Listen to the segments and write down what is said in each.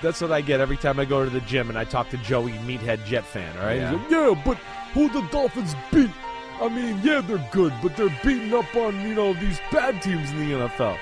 That's what I get every time I go to the gym and I talk to Joey, meathead Jet fan, all right? Yeah. He's like, yeah, but who the Dolphins beat? I mean, yeah, they're good, but they're beating up on, you know, these bad teams in the NFL.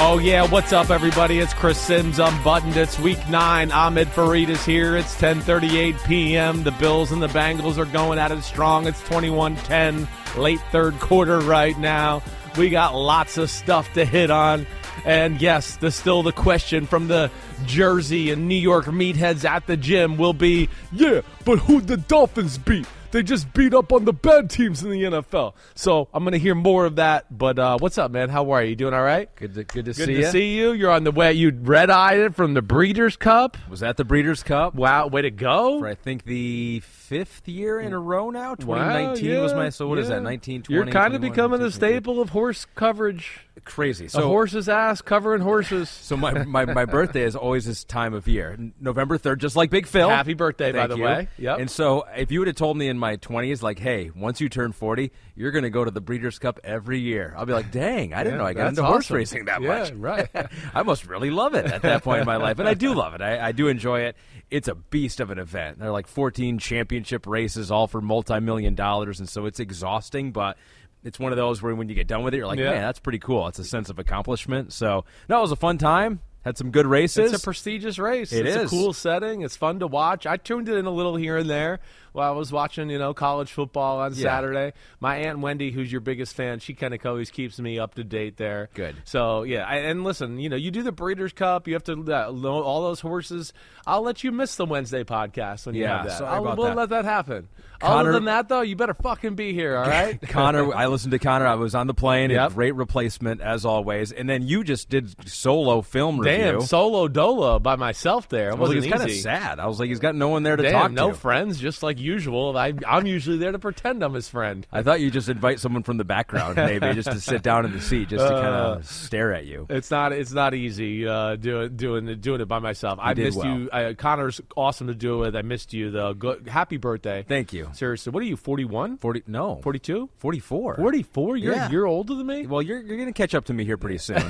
Oh, yeah, what's up, everybody? It's Chris Sims, Unbuttoned. It's Week 9. Ahmed Farid is here. It's 10:38 p.m. The Bills and the Bengals are going at it strong. It's 21-10, late third quarter right now. We got lots of stuff to hit on. And, yes, there's still the question from the Jersey and New York meatheads at the gym will be, yeah, but who'd the Dolphins beat? They just beat up on the bad teams in the NFL. So I'm going to hear more of that. But what's up, man? How are you? You doing all right? Good to see you. Good to see you. You're on the way. You red-eyed it from the Breeders' Cup. Was that the Breeders' Cup? Wow. Way to go. For, I think, the fifth year in a row now. 2019 was my – so what is that, 19, 20, You're kind of becoming a staple of horse coverage. Crazy. So, a horse's ass covering horses. So my birthday is always this time of year. November 3rd, just like Big Phil. Happy birthday, by the way. Yep. And so if you would have told me in my 20s, like, hey, once you turn 40, you're going to go to the Breeders' Cup every year. I'll be like, dang, I didn't know I got into horse racing that much. Right. I must really love it at that point in my life. And I do love it. I do enjoy it. It's a beast of an event. There are like 14 championship races, all for multi-million dollars. And so it's exhausting, but it's one of those where when you get done with it, you're like, man, that's pretty cool. It's a sense of accomplishment. So, no, it was a fun time. Had some good races. It's a prestigious race. It's a cool setting. It's fun to watch. I tuned it in a little here and there while I was watching, you know, college football on Saturday. My Aunt Wendy, who's your biggest fan, she kind of always keeps me up to date there. Good. So, yeah. And listen, you know, you do the Breeders' Cup. You have to know all those horses. I'll let you miss the Wednesday podcast when you have that. We'll let that happen. Connor, other than that, though, you better fucking be here, all right? Connor, I listened to Connor. I was on the plane. Yep. Great replacement, as always. And then you just did solo film review. Damn, solo dolo by myself there. It was kind of sad. I was like, he's got no one there to talk to. No friends, just like usual. I'm usually there to pretend I'm his friend. I thought you just invite someone from the background, maybe, just to sit down in the seat, just to kind of stare at you. It's not easy doing it by myself. I missed you. Connor's awesome to do it with. I missed you, though. Happy birthday. Thank you. Seriously, what are you, 41? 40? No. 42? 44. 44? You're older than me? Well, you're going to catch up to me here pretty soon.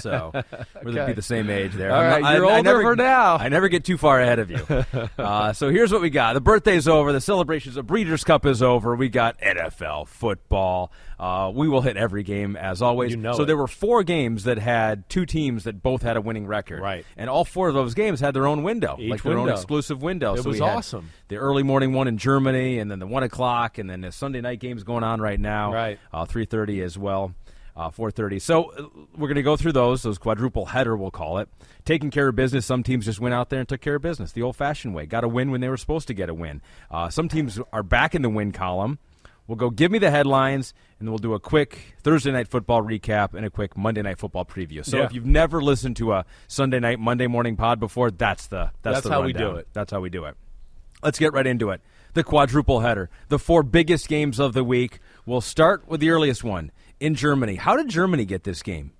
So we're going to be the same age there. All right, you're older for now. I never get too far ahead of you. So here's what we got. The birthday's over. The celebrations of Breeders' Cup is over. We got NFL football. We will hit every game, as always. There were four games that had two teams that both had a winning record. Right. And all four of those games had their own window. Their own exclusive window. It was awesome. The early morning one in Germany, and then the 1 o'clock, and then the Sunday night game's going on right now. Right. 3:30 as well. 4:30. So we're going to go through those quadruple header, we'll call it. Taking care of business. Some teams just went out there and took care of business the old-fashioned way. Got a win when they were supposed to get a win. Some teams are back in the win column. We'll go give me the headlines, and we'll do a quick Thursday Night Football recap and a quick Monday Night Football preview. So if you've never listened to a Sunday night, Monday morning pod before, that's the how we do it. That's how we do it. Let's get right into it. The quadruple header, the four biggest games of the week. We'll start with the earliest one in Germany. How did Germany get this game?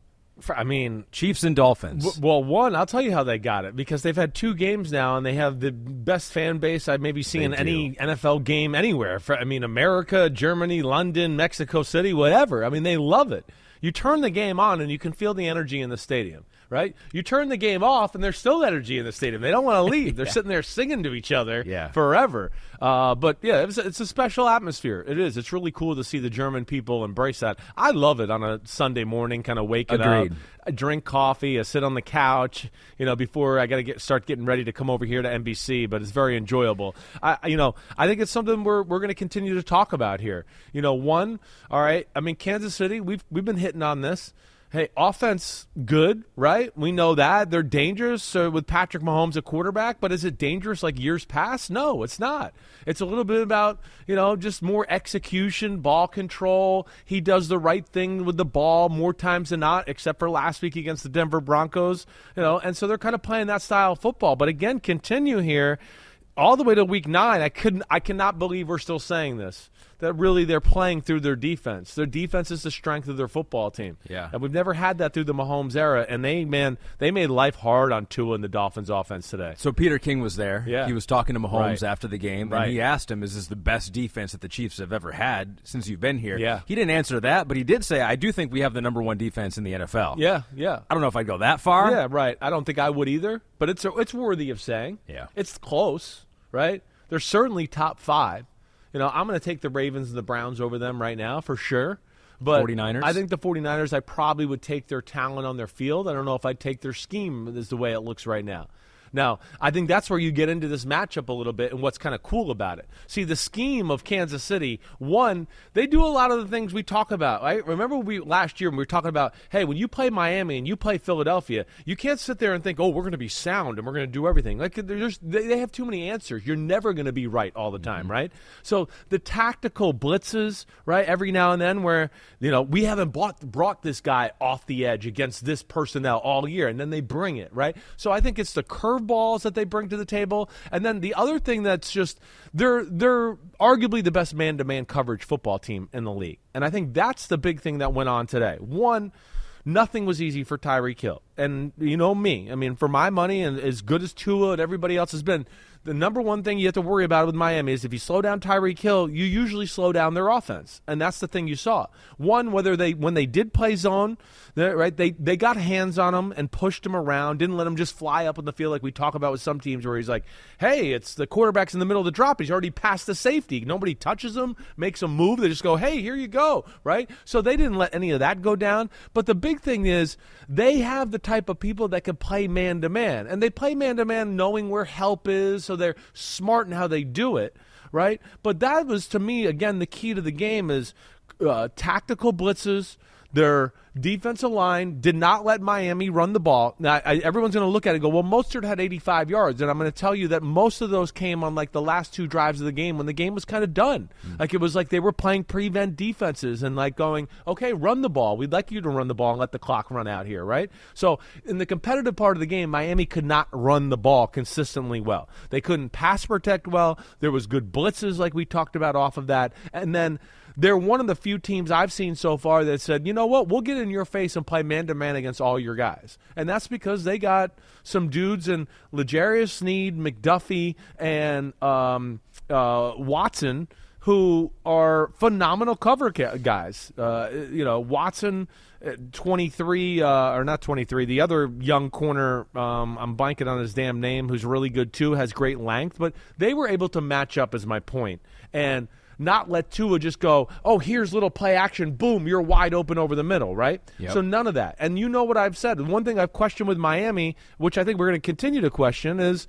I mean, Chiefs and Dolphins. Well, one, I'll tell you how they got it, because they've had two games now, and they have the best fan base I've maybe seen in any NFL game anywhere. America, Germany, London, Mexico City, whatever. I mean, they love it. You turn the game on, and you can feel the energy in the stadium. Right? You turn the game off, and there's still energy in the stadium. They don't want to leave. They're sitting there singing to each other forever. It's a special atmosphere. It is. It's really cool to see the German people embrace that. I love it on a Sunday morning, kind of waking up. I drink coffee. I sit on the couch, you know, before I got to start getting ready to come over here to NBC, but it's very enjoyable. I think it's something we're going to continue to talk about here. You know, one, all right, I mean, Kansas City, we've been hitting on this. Hey, offense good, right? We know that. They're dangerous with Patrick Mahomes a quarterback, but is it dangerous like years past? No, it's not. It's a little bit about, you know, just more execution, ball control. He does the right thing with the ball more times than not, except for last week against the Denver Broncos, you know, and so they're kind of playing that style of football. But again, continue here all the way to week 9. I cannot believe we're still saying this. that really they're playing through their defense. Their defense is the strength of their football team. Yeah. And we've never had that through the Mahomes era. And they made life hard on Tua and the Dolphins offense today. So Peter King was there. Yeah. He was talking to Mahomes after the game. Right. And he asked him, is this the best defense that the Chiefs have ever had since you've been here? Yeah. He didn't answer that, but he did say, I do think we have the number one defense in the NFL. Yeah, yeah. I don't know if I'd go that far. Yeah, right. I don't think I would either, but it's worthy of saying. Yeah. It's close, right? They're certainly top five. You know, I'm going to take the Ravens and the Browns over them right now for sure. But 49ers? I think the 49ers, I probably would take their talent on their field. I don't know if I'd take their scheme as the way it looks right now. Now, I think that's where you get into this matchup a little bit and what's kind of cool about it. See, the scheme of Kansas City, one, they do a lot of the things we talk about, right? Remember last year when we were talking about, hey, when you play Miami and you play Philadelphia, you can't sit there and think, oh, we're going to be sound and we're going to do everything. Like, they have too many answers. You're never going to be right all the time, right? So the tactical blitzes, right, every now and then where, you know, we haven't brought this guy off the edge against this personnel all year, and then they bring it, right? So I think it's the curve balls that they bring to the table. And then the other thing that's just they're arguably the best man-to-man coverage football team in the league. And I think that's the big thing that went on today. One, nothing was easy for Tyreek Hill. And you know me. I mean, for my money, and as good as Tua and everybody else has been, the number one thing you have to worry about with Miami is if you slow down Tyreek Hill, you usually slow down their offense. And that's the thing you saw. One, when they did play zone, right, they got hands on him and pushed him around, didn't let him just fly up on the field like we talk about with some teams where he's like, hey, it's the quarterback's in the middle of the drop. He's already past the safety. Nobody touches him, makes him move. They just go, hey, here you go, right? So they didn't let any of that go down. But the big thing is they have the type of people that can play man-to-man. And they play man-to-man knowing where help is, so they're smart in how they do it, right? But that was, to me, again, the key to the game is tactical blitzes. Their defensive line did not let Miami run the ball. Now, everyone's going to look at it and go, well, Mostert had 85 yards, and I'm going to tell you that most of those came on, like, the last two drives of the game when the game was kind of done. Like, it was like they were playing prevent defenses and, like, going, okay, run the ball. We'd like you to run the ball and let the clock run out here, right? So in the competitive part of the game, Miami could not run the ball consistently well. They couldn't pass protect well. There was good blitzes like we talked about off of that. And then they're one of the few teams I've seen so far that said, you know what, we'll get in your face and play man-to-man against all your guys. And that's because they got some dudes in Lejarius Need, McDuffie, and Watson, who are phenomenal cover guys. You know, Watson, 23, or not 23, the other young corner, I'm blanking on his damn name, who's really good too, has great length. But they were able to match up is my point. And not let Tua just go, oh, here's little play action, boom, you're wide open over the middle, right? Yep. So none of that. And you know what I've said. One thing I've questioned with Miami, which I think we're going to continue to question, is,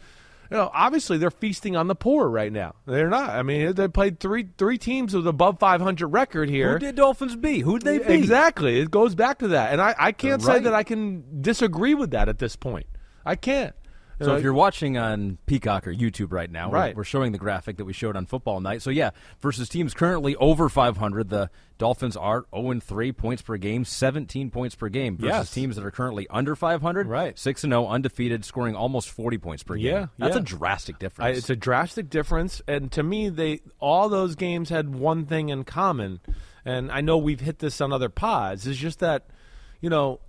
you know, obviously they're feasting on the poor right now. They're not. I mean, they played three teams with above 500 record here. Who did Dolphins beat? Who'd they beat? Exactly. It goes back to that. And I can't say that I can disagree with that at this point. I can't. So if you're watching on Peacock or YouTube right now, we're showing the graphic that we showed on football night. So, yeah, versus teams currently over 500, the Dolphins are 0-3 points per game, 17 points per game versus teams that are currently under 500, 6-0, undefeated, scoring almost 40 points per game. That's a drastic difference. It's a drastic difference. And to me, all those games had one thing in common, and I know we've hit this on other pods, is just that, you know,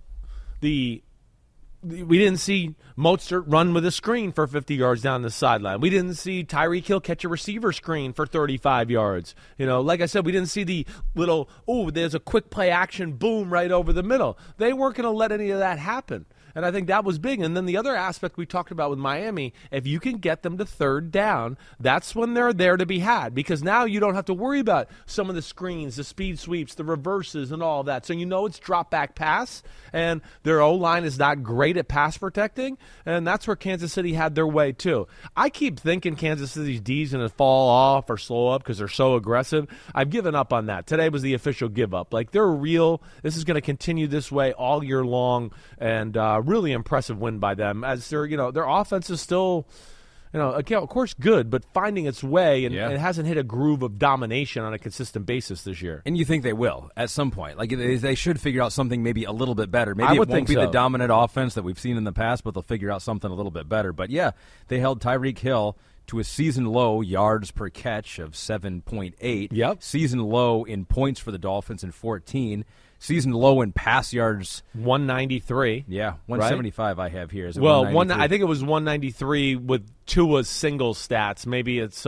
we didn't see Mostert run with a screen for 50 yards down the sideline. We didn't see Tyreek Hill catch a receiver screen for 35 yards. You know, like I said, we didn't see the little, oh, there's a quick play action, boom, right over the middle. They weren't going to let any of that happen. And I think that was big. And then the other aspect we talked about with Miami, if you can get them to third down, that's when they're there to be had, because now you don't have to worry about some of the screens, the speed sweeps, the reverses, and all that. So you know it's drop-back pass, and their O-line is not great at pass protecting, and that's where Kansas City had their way too. I keep thinking Kansas City's D's going to fall off or slow up because they're so aggressive. I've given up on that. Today was the official give-up. Like, they're real. This is going to continue this way all year long, and really impressive win by them, as they're, you know, their offense is still, you know, of course good, but finding its way, and it hasn't hit a groove of domination on a consistent basis this year. And you think they will at some point. Like, they should figure out something maybe a little bit better. Maybe it won't be the dominant offense that we've seen in the past, but they'll figure out something a little bit better. But, yeah, they held Tyreek Hill to a season low yards per catch of 7.8. Yep. Season low in points for the Dolphins in 14. Season low in pass yards. 193. Yeah, 175 right? I have here. Is it well, I think it was 193 with Tua's single stats. Maybe it's,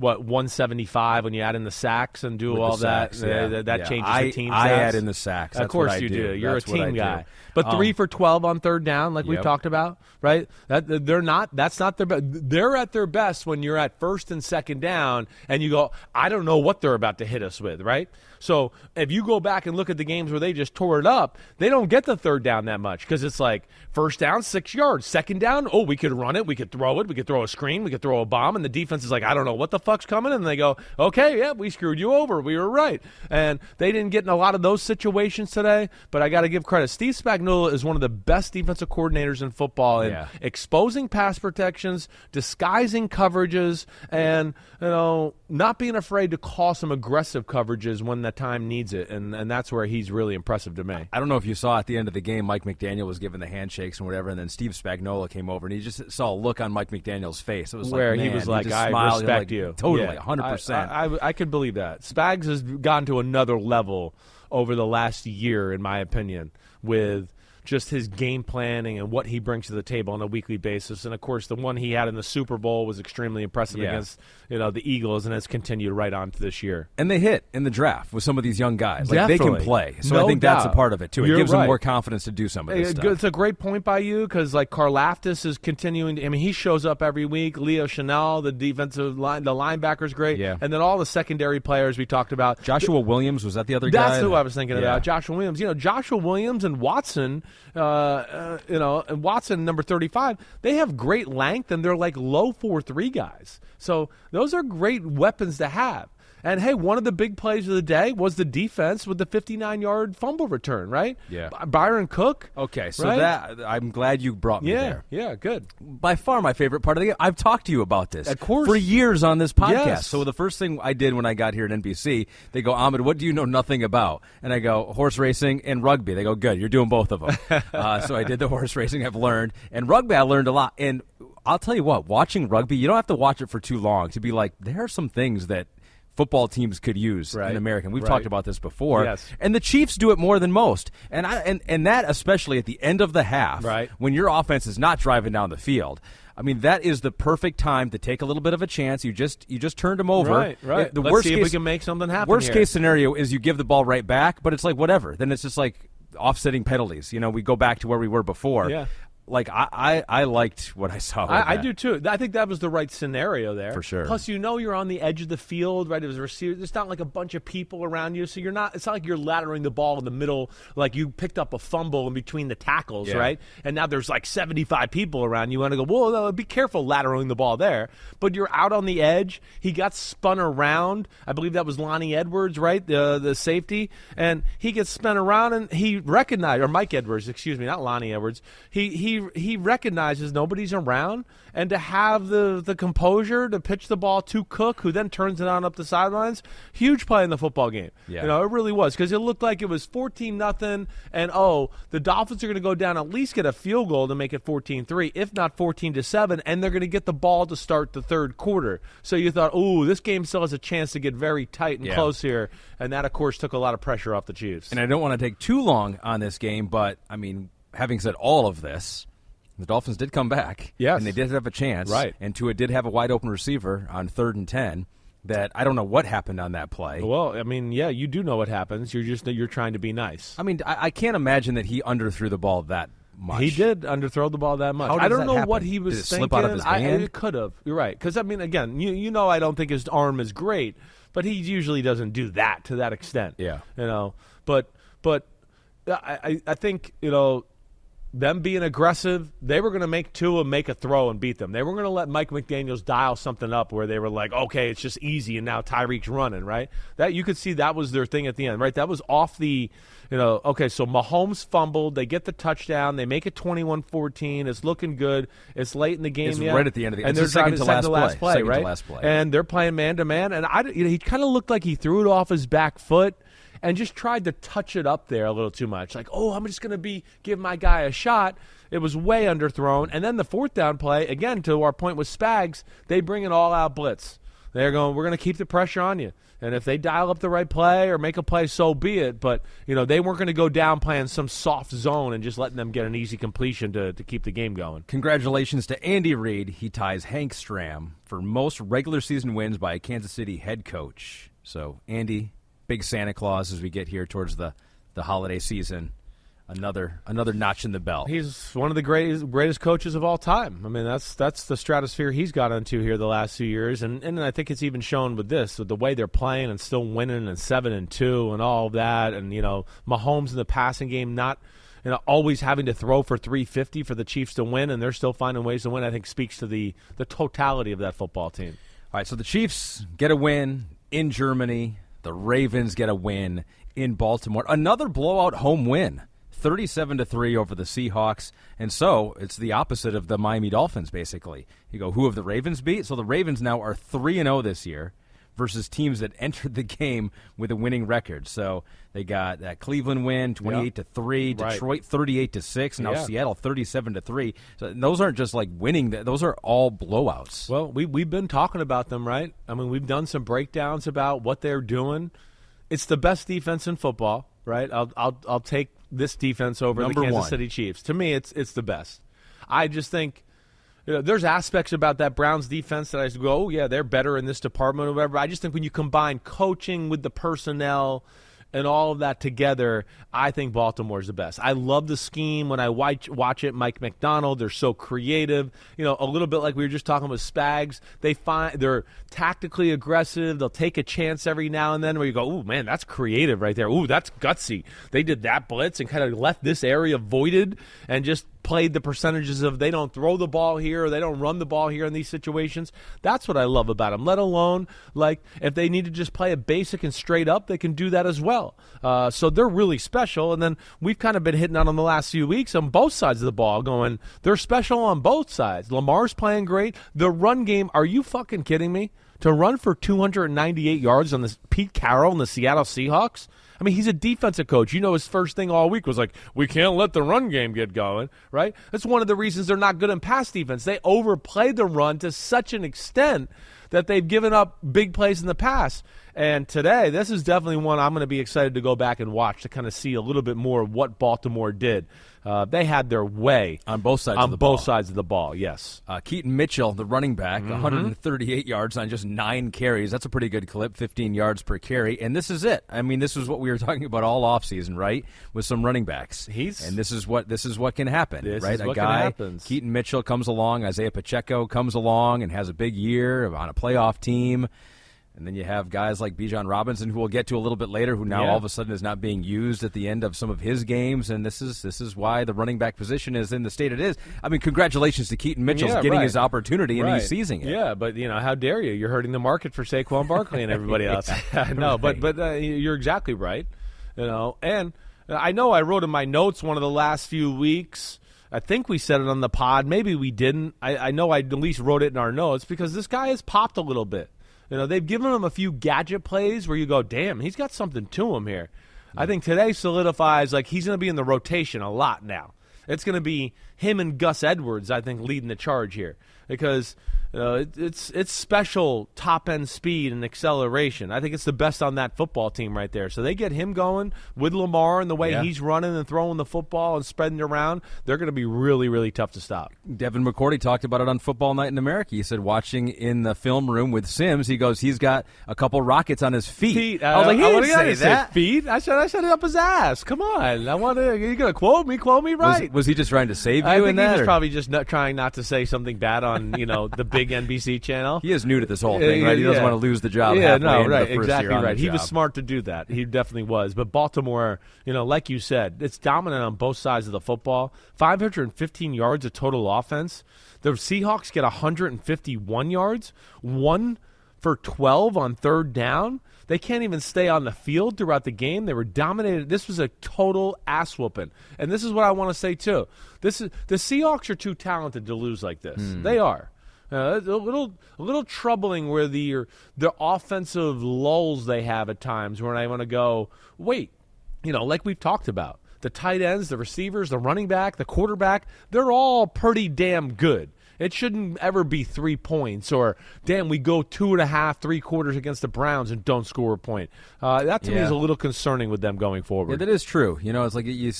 175 when you add in the sacks and do with all sacks, that. Yeah. That changes the team stats. I add in the sacks. That's of course what you do. You're that's a team guy. But 3 for 12 on third down, like we've talked about, right? That's not their best. They're at their best when you're at first and second down and you go, I don't know what they're about to hit us with, right? So if you go back and look at the games where they just tore it up, they don't get the third down that much because it's like first down, 6 yards. Second down, oh, we could run it. We could throw it. We could throw a screen. We could throw a bomb. And the defense is like, I don't know what the fuck's coming. And they go, okay, yeah, we screwed you over. We were right. And they didn't get in a lot of those situations today, but I got to give credit. Steve Spagnuolo is one of the best defensive coordinators in football in exposing pass protections, disguising coverages, and, you know, not being afraid to call some aggressive coverages when the time needs it, and that's where he's really impressive to me. I don't know if you saw at the end of the game, Mike McDaniel was giving the handshakes and whatever, and then Steve Spagnuolo came over, and he just saw a look on Mike McDaniel's face. It was where like, man, he was like, I smiled, respect like, you. Totally, yeah, 100%. I could believe that. Spags has gone to another level over the last year, in my opinion, with just his game planning and what he brings to the table on a weekly basis. And, of course, the one he had in the Super Bowl was extremely impressive against, you know, the Eagles, and has continued right on to this year. And they hit in the draft with some of these young guys. Like, they can play. So no I think doubt. That's a part of it, too. It gives them more confidence to do some of this stuff. It's a great point by you because, like, Karlaftis is continuing. I mean, he shows up every week. Leo Chanel, the defensive line, the linebacker's great. Yeah. And then all the secondary players we talked about. Joshua Williams, was that the other guy? That's who I was thinking about, Joshua Williams. You know, Joshua Williams and Watson – and Watson, number 35, they have great length, and they're like low 4-3 guys. So those are great weapons to have. And, hey, one of the big plays of the day was the defense with the 59-yard fumble return, right? Yeah. Byron Cook. Okay, so that I'm glad you brought me there. Yeah, good. By far my favorite part of the game. I've talked to you about this for years on this podcast. Yes. So the first thing I did when I got here at NBC, they go, Ahmed, what do you know nothing about? And I go, horse racing and rugby. They go, good, you're doing both of them. So I did the horse racing, I've learned. And rugby, I learned a lot. And I'll tell you what, watching rugby, you don't have to watch it for too long to be like, there are some things that football teams could use in American. We've talked about this before. Yes. And the Chiefs do it more than most. And that especially at the end of the half when your offense is not driving down the field. I mean, that is the perfect time to take a little bit of a chance. You just turned them over. Right. The worst case, if we can make something happen. Worst case scenario is you give the ball right back, but it's like whatever. Then it's just like offsetting penalties. You know, we go back to where we were before. Yeah. Like, I liked what I saw. I do, too. I think that was the right scenario there. For sure. Plus, you know you're on the edge of the field, right? It was a receiver. It's not like a bunch of people around you, so it's not like you're laddering the ball in the middle, like you picked up a fumble in between the tackles, right? And now there's like 75 people around you. You want to go, whoa, be careful laddering the ball there. But you're out on the edge. He got spun around. I believe that was Lonnie Edwards, right? The safety. And he gets spun around, and he recognized, or Mike Edwards, excuse me, not Lonnie Edwards. He recognizes nobody's around, and to have the composure to pitch the ball to Cook, who then turns it on up the sidelines, huge play in the football game. Yeah. You know, it really was, because it looked like it was 14-0, and, the Dolphins are going to go down, at least get a field goal to make it 14-3, if not 14-7, and they're going to get the ball to start the third quarter. So you thought, this game still has a chance to get very tight and close here, and that, of course, took a lot of pressure off the Chiefs. And I don't want to take too long on this game, but, I mean, having said all of this, the Dolphins did come back, and they did have a chance, and Tua did have a wide-open receiver on 3rd and 10 that I don't know what happened on that play. Well, I mean, yeah, you do know what happens. You're trying to be nice. I mean, I can't imagine that he underthrew the ball that much. He did underthrow the ball that much. I don't know what he was thinking. Did it slip out of his hand? It could have. You're right. Because, I mean, again, you know I don't think his arm is great, but he usually doesn't do that to that extent. Yeah. You know, but I think, you know, them being aggressive, they were going to make Tua make a throw and beat them. They were going to let Mike McDaniels dial something up where they were like, okay, it's just easy, and now Tyreek's running, right? That you could see that was their thing at the end, right? That was off the, so Mahomes fumbled. They get the touchdown. They make it 21-14. It's looking good. It's late in the game. It's right at the end of the game. And they're trying to second to last play. And they're playing man-to-man. And he kind of looked like he threw it off his back foot. and just tried to touch it up there a little too much. Like, oh, I'm just going to give my guy a shot. It was way underthrown. And then the fourth down play, again, to our point with Spags, they bring an all-out blitz. They're going, we're going to keep the pressure on you. And if they dial up the right play or make a play, so be it. But, you know, they weren't going to go down playing some soft zone and just letting them get an easy completion to keep the game going. Congratulations to Andy Reid. He ties Hank Stram for most regular season wins by a Kansas City head coach. So, Andy, big Santa Claus as we get here towards the holiday season. Another notch in the belt. He's one of the greatest coaches of all time. I mean, that's the stratosphere he's got into here the last few years, and I think it's even shown with this, with the way they're playing and still winning and 7-2 and all of that, and you know Mahomes in the passing game not always having to throw for 350 for the Chiefs to win, and they're still finding ways to win. I think speaks to the totality of that football team. All right, so the Chiefs get a win in Germany. The Ravens get a win in Baltimore. Another blowout home win. 37-3 over the Seahawks, and so it's the opposite of the Miami Dolphins, basically. You go, who have the Ravens beat? So the Ravens now are 3-0 this year versus teams that entered the game with a winning record. So they got that Cleveland win, 28-3, Detroit 38-6, now Seattle 37-3. So those aren't just like winning; those are all blowouts. Well, we've been talking about them, right? I mean, we've done some breakdowns about what they're doing. It's the best defense in football, right? I'll take this defense over the Kansas City Chiefs. To me, it's the best. I just think there's aspects about that Browns defense that I just go, oh, yeah, they're better in this department or whatever. I just think when you combine coaching with the personnel and all of that together, I think Baltimore's the best. I love the scheme. When I watch it, Mike McDonald, they're so creative. You know, a little bit like we were just talking with Spags. They're tactically aggressive. They'll take a chance every now and then where you go, ooh, man, that's creative right there. Ooh, that's gutsy. They did that blitz and kind of left this area voided and just played the percentages of they don't throw the ball here or they don't run the ball here in these situations. That's what I love about them, let alone, like, if they need to just play a basic and straight up, they can do that as well. So they're really special, and then we've kind of been hitting on them the last few weeks on both sides of the ball going, they're special on both sides. Lamar's playing great. The run game, are you fucking kidding me? To run for 298 yards on this Pete Carroll and the Seattle Seahawks? I mean, he's a defensive coach. You know his first thing all week was like, we can't let the run game get going, right? That's one of the reasons they're not good in pass defense. They overplay the run to such an extent that they've given up big plays in the pass. And today, this is definitely one I'm going to be excited to go back and watch to kind of see a little bit more of what Baltimore did. They had their way on both sides of the ball. On both sides of the ball, yes. Keaton Mitchell, the running back, 138 yards on just 9 carries. That's a pretty good clip, 15 yards per carry. And this is it. I mean, this is what we were talking about all offseason, right? With some running backs. And this is what can happen, right? Keaton Mitchell comes along, Isaiah Pacheco comes along and has a big year on a playoff team. And then you have guys like Bijan Robinson, who we'll get to a little bit later, who now all of a sudden is not being used at the end of some of his games. And this is why the running back position is in the state it is. I mean, congratulations to Keaton Mitchell getting his opportunity and he's seizing it. Yeah, but, you know, how dare you? You're hurting the market for Saquon Barkley and everybody else. No, but you're exactly right. You know, and I know I wrote in my notes one of the last few weeks, I think we said it on the pod. Maybe we didn't. I know I at least wrote it in our notes because this guy has popped a little bit. You know, they've given him a few gadget plays where you go, damn, he's got something to him here. I think today solidifies, like, he's going to be in the rotation a lot now. It's going to be him and Gus Edwards, I think, leading the charge here because it's special top-end speed and acceleration. I think it's the best on that football team right there. So they get him going with Lamar and the way he's running and throwing the football and spreading it around. They're going to be really, really tough to stop. Devin McCourty talked about it on Football Night in America. He said watching in the film room with Sims, he goes, he's got a couple rockets on his feet. I was like, he didn't say that. Feet? I said it up his ass. Come on. You're going to quote me right. Was he just trying to save you in that? I think he was probably just trying not to say something bad on, you know, the big NBC channel. He is new to this whole thing, right? He doesn't want to lose the job. Yeah, no, right, exactly right. He was smart to do that. He definitely was. But Baltimore, you know, like you said, it's dominant on both sides of the football. 515 yards of total offense. The Seahawks get 151 yards, 1 for 12 on third down. They can't even stay on the field throughout the game. They were dominated. This was a total ass whooping. And this is what I want to say, too. The Seahawks are too talented to lose like this. They are. A little troubling where the offensive lulls they have at times where I want to go, wait, like we've talked about, the tight ends, the receivers, the running back, the quarterback, they're all pretty damn good. It shouldn't ever be 3 points or, damn, we go 2.5, 3 quarters against the Browns and don't score a point. That to me is a little concerning with them going forward. Yeah, that is true. It's like they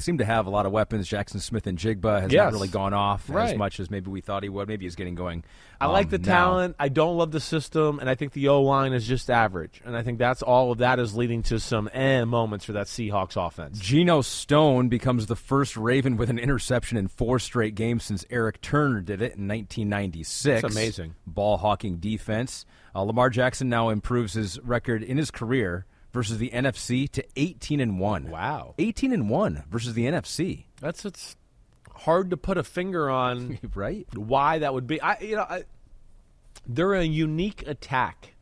seem to have a lot of weapons. Jackson Smith and Jigba has not really gone off as much as maybe we thought he would. Maybe he's getting going. I like the talent. I don't love the system, and I think the O-line is just average. And I think that's all of that is leading to some moments for that Seahawks offense. Geno Stone becomes the first Raven with an interception in 4 straight games since Eric Turner did it in 1996. That's amazing. Ball-hawking defense. Lamar Jackson now improves his record in his career versus the NFC to 18-1. Wow. 18-1 versus the NFC. It's hard to put a finger on right? why that would be. They're a unique attack.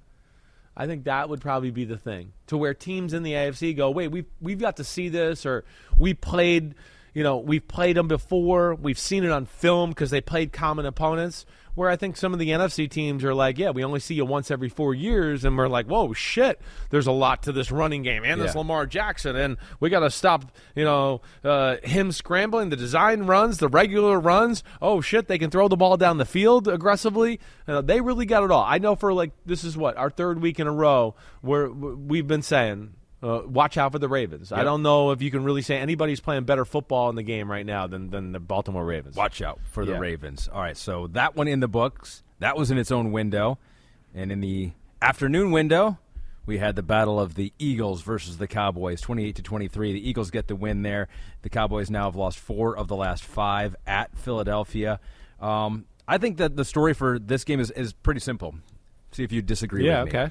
I think that would probably be the thing, to where teams in the AFC go, wait, we've got to see this, or we've played them before. We've seen it on film because they played common opponents, where I think some of the NFC teams are like, yeah, we only see you once every 4 years, and we're like, whoa, shit, there's a lot to this running game and this Lamar Jackson, and we got to stop him scrambling, the design runs, the regular runs. Oh, shit, they can throw the ball down the field aggressively. They really got it all. I know for, this is our 3rd week in a row where we've been saying, watch out for the Ravens. Yep. I don't know if you can really say anybody's playing better football in the game right now than the Baltimore Ravens. Watch out for the Ravens. All right, so that one in the books. That was in its own window. And in the afternoon window, we had the battle of the Eagles versus the Cowboys, 28-23. The Eagles get the win there. The Cowboys now have lost 4 of the last 5 at Philadelphia. I think that the story for this game is pretty simple. See if you disagree with me. Yeah, okay.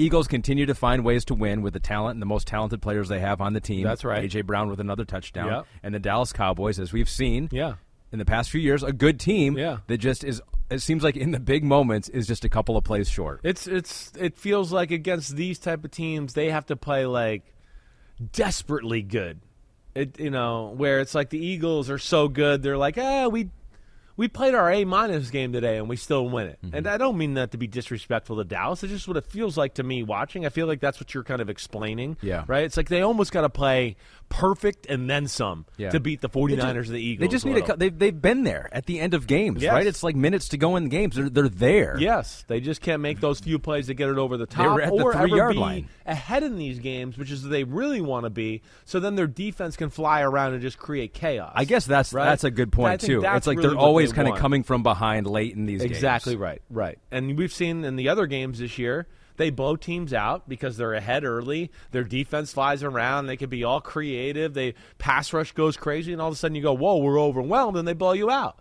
Eagles continue to find ways to win with the talent and the most talented players they have on the team. That's right. A.J. Brown with another touchdown. Yep. And the Dallas Cowboys, as we've seen in the past few years, a good team that just is, it seems like in the big moments, is just a couple of plays short. It feels like against these type of teams, they have to play desperately good. Where it's like the Eagles are so good, they're like, we played our A- game today, and we still win it. Mm-hmm. And I don't mean that to be disrespectful to Dallas. It's just what it feels like to me watching. I feel like that's what you're kind of explaining, right? It's like they almost got to play perfect and then some to beat the 49ers and the Eagles. They just need they've been there at the end of games, right? It's like minutes to go in the games. They're there. Yes, they just can't make those few plays to get it over the top. They were at the 3-yard line. Ahead in these games, which is what they really want to be, so then their defense can fly around and just create chaos. I guess that's a good point, too. It's like really they're always kind of coming from behind late in these games. Exactly right, And we've seen in the other games this year, they blow teams out because they're ahead early. Their defense flies around. They can be all creative. They pass rush goes crazy, and all of a sudden you go, whoa, we're overwhelmed, and they blow you out.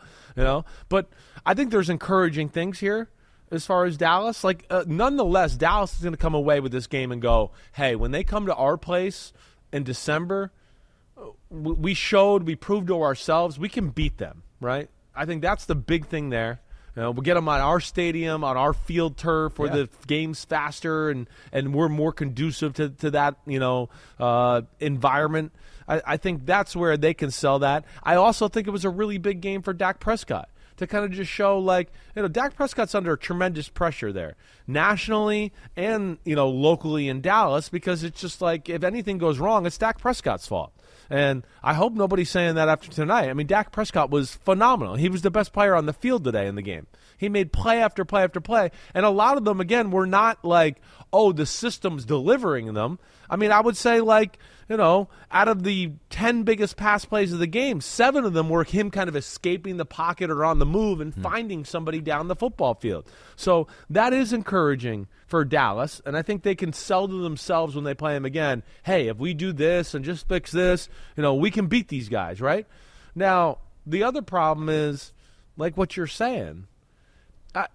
But I think there's encouraging things here as far as Dallas. Nonetheless, Dallas is going to come away with this game and go, hey, when they come to our place in December, we proved to ourselves we can beat them, right? I think that's the big thing there. We'll get them on our stadium, on our field turf, where the game's faster and we're more conducive to that environment. I think that's where they can sell that. I also think it was a really big game for Dak Prescott to kind of just show, Dak Prescott's under tremendous pressure there nationally and, locally in Dallas, because it's just if anything goes wrong, it's Dak Prescott's fault. And I hope nobody's saying that after tonight. I mean, Dak Prescott was phenomenal. He was the best player on the field today in the game. He made play after play after play. And a lot of them, again, were not the system's delivering them. I mean, I would say, out of the 10 biggest pass plays of the game, 7 of them were him kind of escaping the pocket or on the move and finding somebody down the football field. So that is encouraging for Dallas, and I think they can sell to themselves when they play him again, hey, if we do this and just fix this, we can beat these guys, right? Now, the other problem is, what you're saying,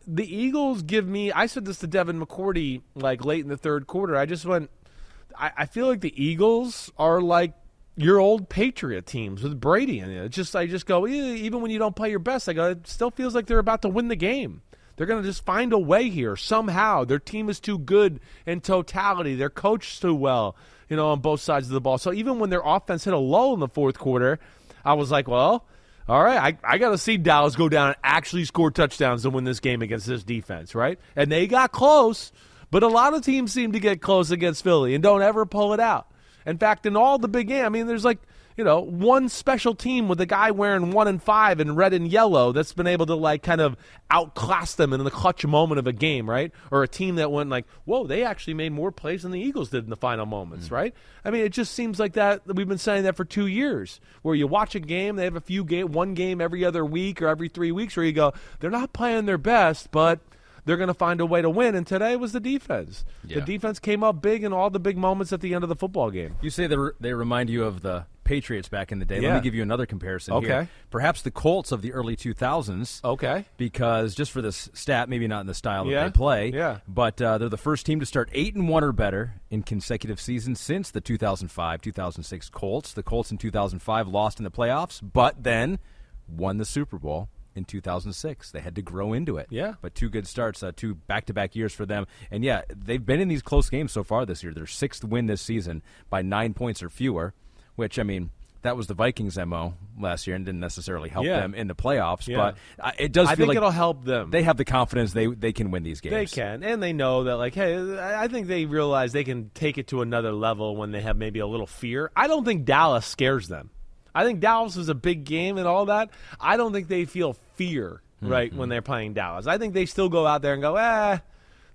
the Eagles give me – I said this to Devin McCourty, late in the 3rd quarter. I just went – I feel like the Eagles are like your old Patriot teams with Brady in it. I just go, even when you don't play your best, I go, it still feels like they're about to win the game. They're going to just find a way here somehow. Their team is too good in totality. They're coached too well, on both sides of the ball. So even when their offense hit a low in the 4th quarter, I was like, well, All right, I got to see Dallas go down and actually score touchdowns to win this game against this defense, right? And they got close, but a lot of teams seem to get close against Philly and don't ever pull it out. In fact, in all the big games, I mean, there's like, you know, one special team with a guy wearing 1 and 5 in red and yellow that's been able to, like, kind of outclass them in the clutch moment of a game, right? Or a team that went like, whoa, they actually made more plays than the Eagles did in the final moments, right? I mean, it just seems like that. We've been saying that for 2 years, where you watch a game, they have a few game, one game every other week or every 3 weeks where you go, they're not playing their best, but they're going to find a way to win, and today was the defense. Yeah. The defense came up big in all the big moments at the end of the football game. You say they remind you of the Patriots back in the day. Yeah. Let me give you another comparison here. Perhaps the Colts of the early 2000s. Okay. Because just for this stat, maybe not in the style that they play, but they're the first team to start 8-1 or better in consecutive seasons since the 2005-2006 Colts. The Colts in 2005 lost in the playoffs, but then won the Super Bowl. In 2006, they had to grow into it. Yeah. But two good starts, two back-to-back years for them. And, yeah, they've been in these close games so far this year. Their sixth win this season by 9 points or fewer, which, I mean, that was the Vikings' MO last year and didn't necessarily help them in the playoffs. Yeah. But it does feel like I think it'll help them. They have the confidence they can win these games. They can. And they know that, like, hey, I think they realize they can take it to another level when they have maybe a little fear. I don't think Dallas scares them. I think Dallas is a big game and all that. I don't think they feel fear, right, when they're playing Dallas. I think they still go out there and go,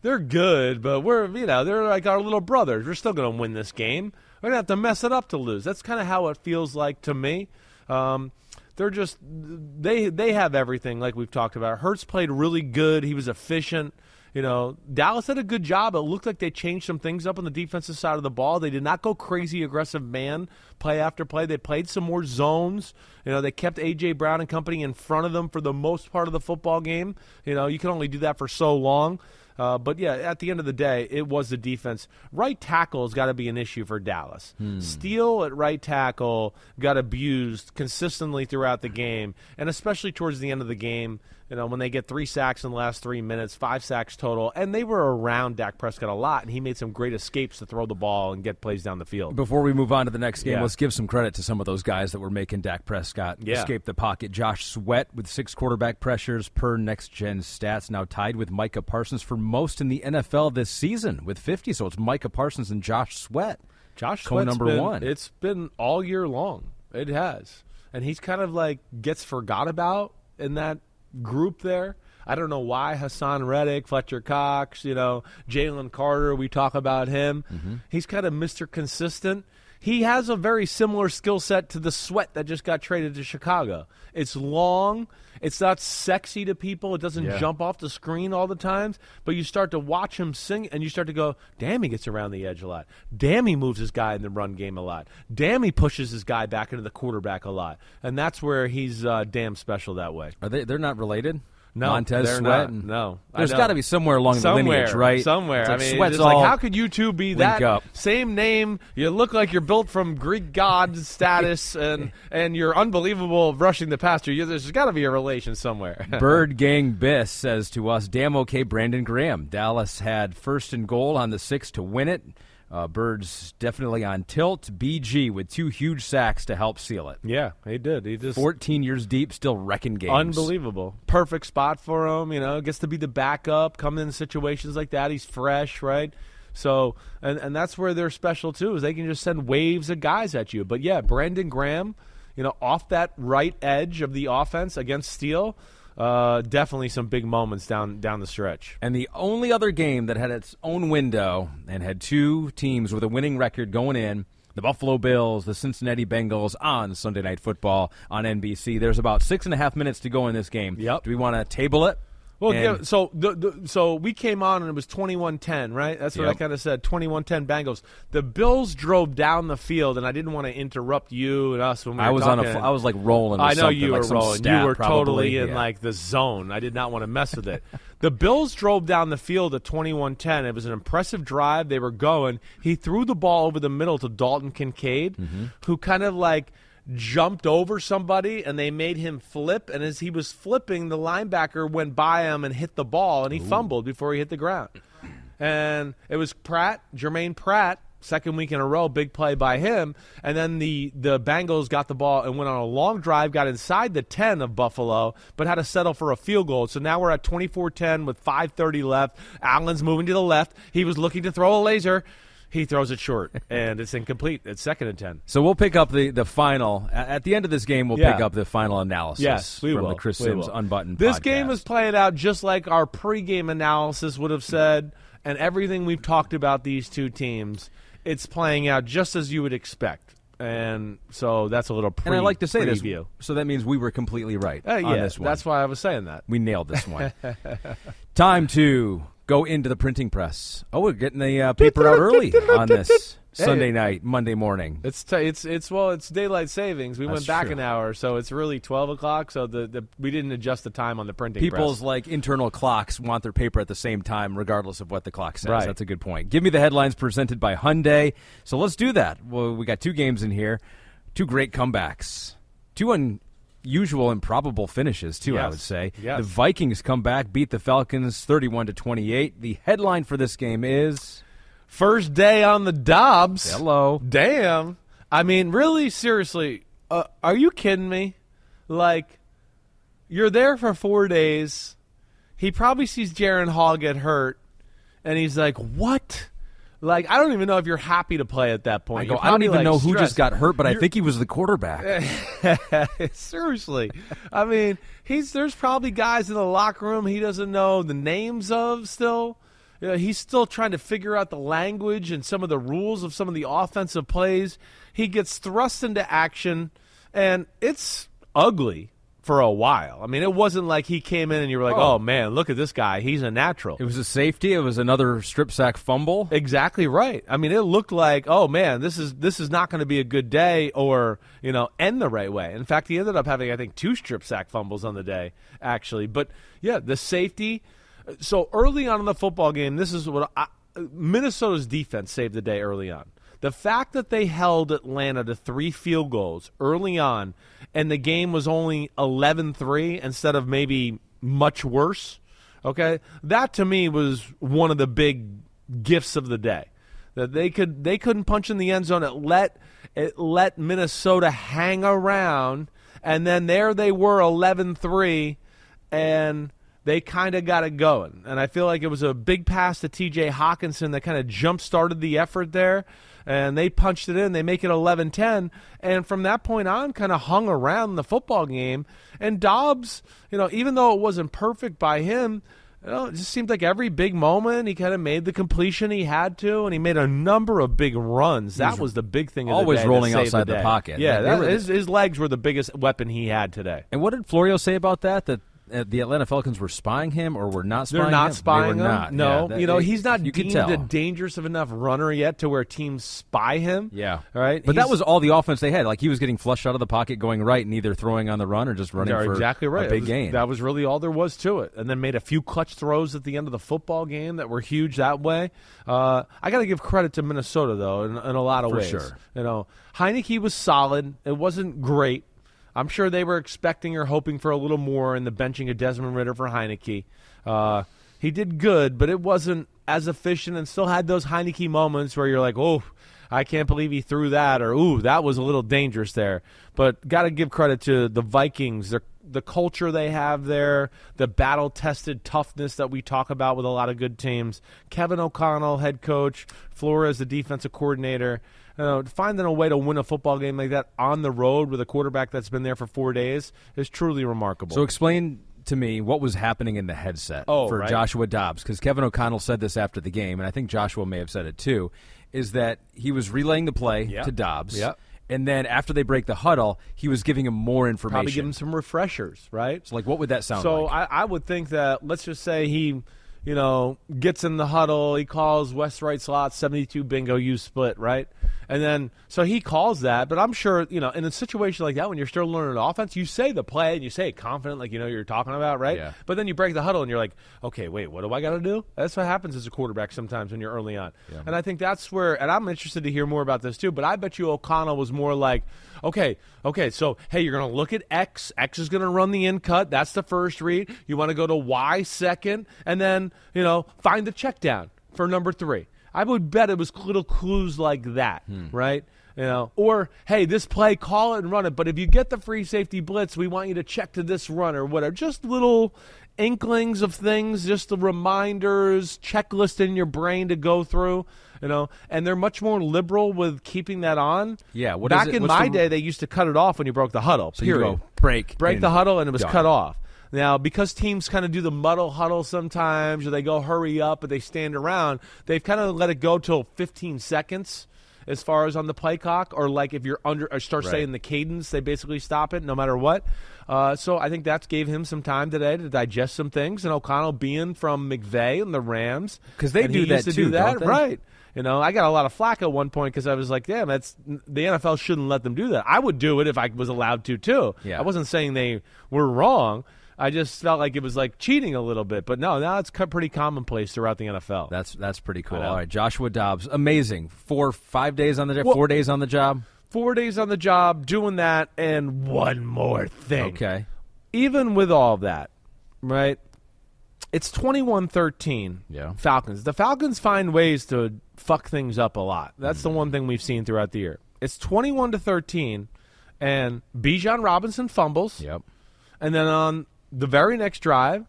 they're good, but they're like our little brothers. We're still going to win this game. We're going to have to mess it up to lose. That's kind of how it feels like to me. They're just they have everything like we've talked about. Hurts played really good. He was efficient. You know, Dallas did a good job. It looked like they changed some things up on the defensive side of the ball. They did not go crazy aggressive man play after play. They played some more zones. You know, they kept A.J. Brown and company in front of them for the most part of the football game. You know, you can only do that for so long. But, yeah, at the end of the day, it was the defense. Right tackle has got to be an issue for Dallas. Steele at right tackle got abused consistently throughout the game, and especially towards the end of the game. You know, when they get 3 sacks in the last 3 minutes, 5 sacks total, and they were around Dak Prescott a lot, and he made some great escapes to throw the ball and get plays down the field. Before we move on to the next game, let's give some credit to some of those guys that were making Dak Prescott escape the pocket. Josh Sweat with 6 quarterback pressures per next-gen stats, now tied with Micah Parsons for most in the NFL this season with 50, so it's Micah Parsons and Josh Sweat. Josh Sweat's number one. It's been all year long. It has. And he's kind of like gets forgot about in that group there. I don't know why. Hassan Reddick, Fletcher Cox, you know, Jalen Carter, we talk about him. He's kind of Mr. Consistent. He has a very similar skill set to the Sweat that just got traded to Chicago. It's long. It's not sexy to people. It doesn't jump off the screen all the times. But you start to watch him sing, and you start to go, damn, he gets around the edge a lot. Damn, he moves his guy in the run game a lot. Damn, he pushes his guy back into the quarterback a lot. And that's where he's damn special that way. Are they're not related? No, Montez Sweat. Not, no, there's got to be somewhere along the lineage, right? Somewhere. Like, I mean, Sweat's all like, how could you two be that same name? You look like you're built from Greek god status, and you're unbelievable rushing the passer. There's got to be a relation somewhere. Bird Gang Biss says to us, "Damn okay, Brandon Graham. Dallas had first and goal on the 6 to win it. Bird's definitely on tilt. BG with 2 huge sacks to help seal it." Yeah, he did. He just 14 years deep, still wrecking games. Unbelievable. Perfect spot for him. You know, gets to be the backup, coming in situations like that. He's fresh, right? So, and that's where they're special too, is they can just send waves of guys at you. But yeah, Brandon Graham, you know, off that right edge of the offense against Steele. Definitely some big moments down the stretch. And the only other game that had its own window and had 2 teams with a winning record going in, the Buffalo Bills, the Cincinnati Bengals on Sunday Night Football on NBC. There's about 6.5 minutes to go in this game. Yep. Do we want to table it? Well, so we came on and it was 21-10, right? That's what I kind of said, 21-10 Bengals. The Bills drove down the field, and I didn't want to interrupt you and us when we were talking. I was like rolling. I know you were like rolling. You were probably, totally in like the zone. I did not want to mess with it. The Bills drove down the field at 21-10. It was an impressive drive. They were going. He threw the ball over the middle to Dalton Kincaid, who kind of like jumped over somebody, and they made him flip, and as he was flipping, the linebacker went by him and hit the ball, and he fumbled before he hit the ground. And it was Jermaine Pratt Second week in a row, big play by him. And then the Bengals got the ball and went on a long drive, got inside the 10 of Buffalo, but had to settle for a field goal. So now we're at 24-10 with 5:30 left. Allen's moving to the left. He was looking to throw a laser. He throws it short, and it's incomplete. It's 2nd and 10. So we'll pick up the final. At the end of this game, we'll pick up the final analysis the Chris Sims Unbuttoned This podcast. Game was playing out just like our pregame analysis would have said, and everything we've talked about these two teams, it's playing out just as you would expect. And so that's a little preview. And I like to say this, so that means we were completely right on this one. That's why I was saying that. We nailed this one. Time to go into the printing press. Oh, we're getting the paper out early on this Sunday night, Monday morning. It's daylight savings. We went back an hour, so it's really 12 o'clock, so we didn't adjust the time on the printing press. People's, internal clocks want their paper at the same time, regardless of what the clock says. Right. That's a good point. Give me the headlines presented by Hyundai. So let's do that. Well, we got two games in here, two great comebacks, two unusual, improbable finishes, too, I would say. Yes. The Vikings come back, beat the Falcons 31-28. The headline for this game is... First day on the Dobbs. Hello. Damn. I mean, really, seriously, are you kidding me? You're there for 4 days. He probably sees Jaren Hall get hurt, and he's like, what? I don't even know if you're happy to play at that point. I don't even know who just got hurt, but I think he was the quarterback. Seriously. I mean, there's probably guys in the locker room he doesn't know the names of still. You know, he's still trying to figure out the language and some of the rules of some of the offensive plays. He gets thrust into action, and it's ugly for a while. I mean, it wasn't like he came in and you were like, oh man, look at this guy. He's a natural. It was a safety. It was another strip sack fumble. Exactly right. I mean, it looked like, oh man, this is not going to be a good day or, end the right way. In fact, he ended up having, I think, 2 strip sack fumbles on the day, actually. But, yeah, the safety – so early on in the football game, this is what Minnesota's defense saved the day early on. The fact that they held Atlanta to 3 field goals early on and the game was only 11-3 instead of maybe much worse, okay, that to me was one of the big gifts of the day. That they couldn't punch in the end zone. It let Minnesota hang around, and then there they were 11-3, and they kind of got it going, and I feel like it was a big pass to T.J. Hockenson that kind of jump-started the effort there, and they punched it in. They make it 11-10, and from that point on kind of hung around the football game. And Dobbs, even though it wasn't perfect by him, it just seemed like every big moment he kind of made the completion he had to, and he made a number of big runs. That was the big thing of the day. Always rolling outside the pocket. Yeah, his legs were the biggest weapon he had today. And what did Florio say about that? The Atlanta Falcons were spying him or were not spying him? They're not spying him. No. Yeah, he's not deemed a dangerous enough runner yet to where teams spy him. Yeah. All right? But that was all the offense they had. He was getting flushed out of the pocket going right and either throwing on the run or just running for a big gain. That was really all there was to it. And then made a few clutch throws at the end of the football game that were huge that way. I got to give credit to Minnesota, though, in a lot of ways. For sure. Heinicke was solid. It wasn't great. I'm sure they were expecting or hoping for a little more in the benching of Desmond Ridder for Heinicke. He did good, but it wasn't as efficient and still had those Heinicke moments where you're like, oh, I can't believe he threw that, or, ooh, that was a little dangerous there. But got to give credit to the Vikings, the culture they have there, the battle-tested toughness that we talk about with a lot of good teams. Kevin O'Connell, head coach, Flores, the defensive coordinator. Finding a way to win a football game like that on the road with a quarterback that's been there for 4 days is truly remarkable. So explain to me what was happening in the headset for Joshua Dobbs, because Kevin O'Connell said this after the game, and I think Joshua may have said it too, is that he was relaying the play to Dobbs. Yep. And then after they break the huddle, he was giving him more information. Probably give him some refreshers, right? So what would that sound like? So I would think that, let's just say he – gets in the huddle. He calls West right slot, 72 bingo, you split, right? And then, so he calls that, but I'm sure, in a situation like that, when you're still learning offense, you say the play and you say it confident, you're talking about, right? Yeah. But then you break the huddle and you're like, okay, wait, what do I got to do? That's what happens as a quarterback sometimes when you're early on. Yeah. And I think that's where, and I'm interested to hear more about this too, but I bet you O'Connell was more like, okay, so, hey, you're going to look at X. X is going to run the in cut. That's the first read. You want to go to Y second, and then, find the check down for number 3. I would bet it was little clues like that, right? You know, or, hey, this play, call it and run it, but if you get the free safety blitz, we want you to check to this run or whatever. Just little inklings of things, just the reminders, checklist in your brain to go through, you know, and they're much more liberal with keeping that on. Yeah. What Back is it? What's in my day, they used to cut it off when you broke the huddle, so period. You go break the huddle, and it was cut off. Now, because teams kind of do the muddle huddle sometimes, or they go hurry up, but they stand around, they've kind of let it go till 15 seconds. As far as on the play clock, or like if you're under, or start saying the cadence, they basically stop it no matter what. So I think that gave him some time today to digest some things. And O'Connell being from McVay and the Rams, because they do that too, don't they? Right? You know, I got a lot of flack at one point because I was like, "Damn, that's the NFL shouldn't let them do that." I would do it if I was allowed to too. Yeah. I wasn't saying they were wrong. I just felt like it was like cheating a little bit. But no, now it's pretty commonplace throughout the NFL. That's pretty cool. All right, Joshua Dobbs, amazing. 4-5 days on the job, 4 days on the job? 4 days on the job, doing that, and one more thing. Okay. Even with all that, right, it's 21-13 Falcons. The Falcons find ways to fuck things up a lot. That's the one thing we've seen throughout the year. It's 21-13, and Bijan Robinson fumbles. Yep. And then on the very next drive,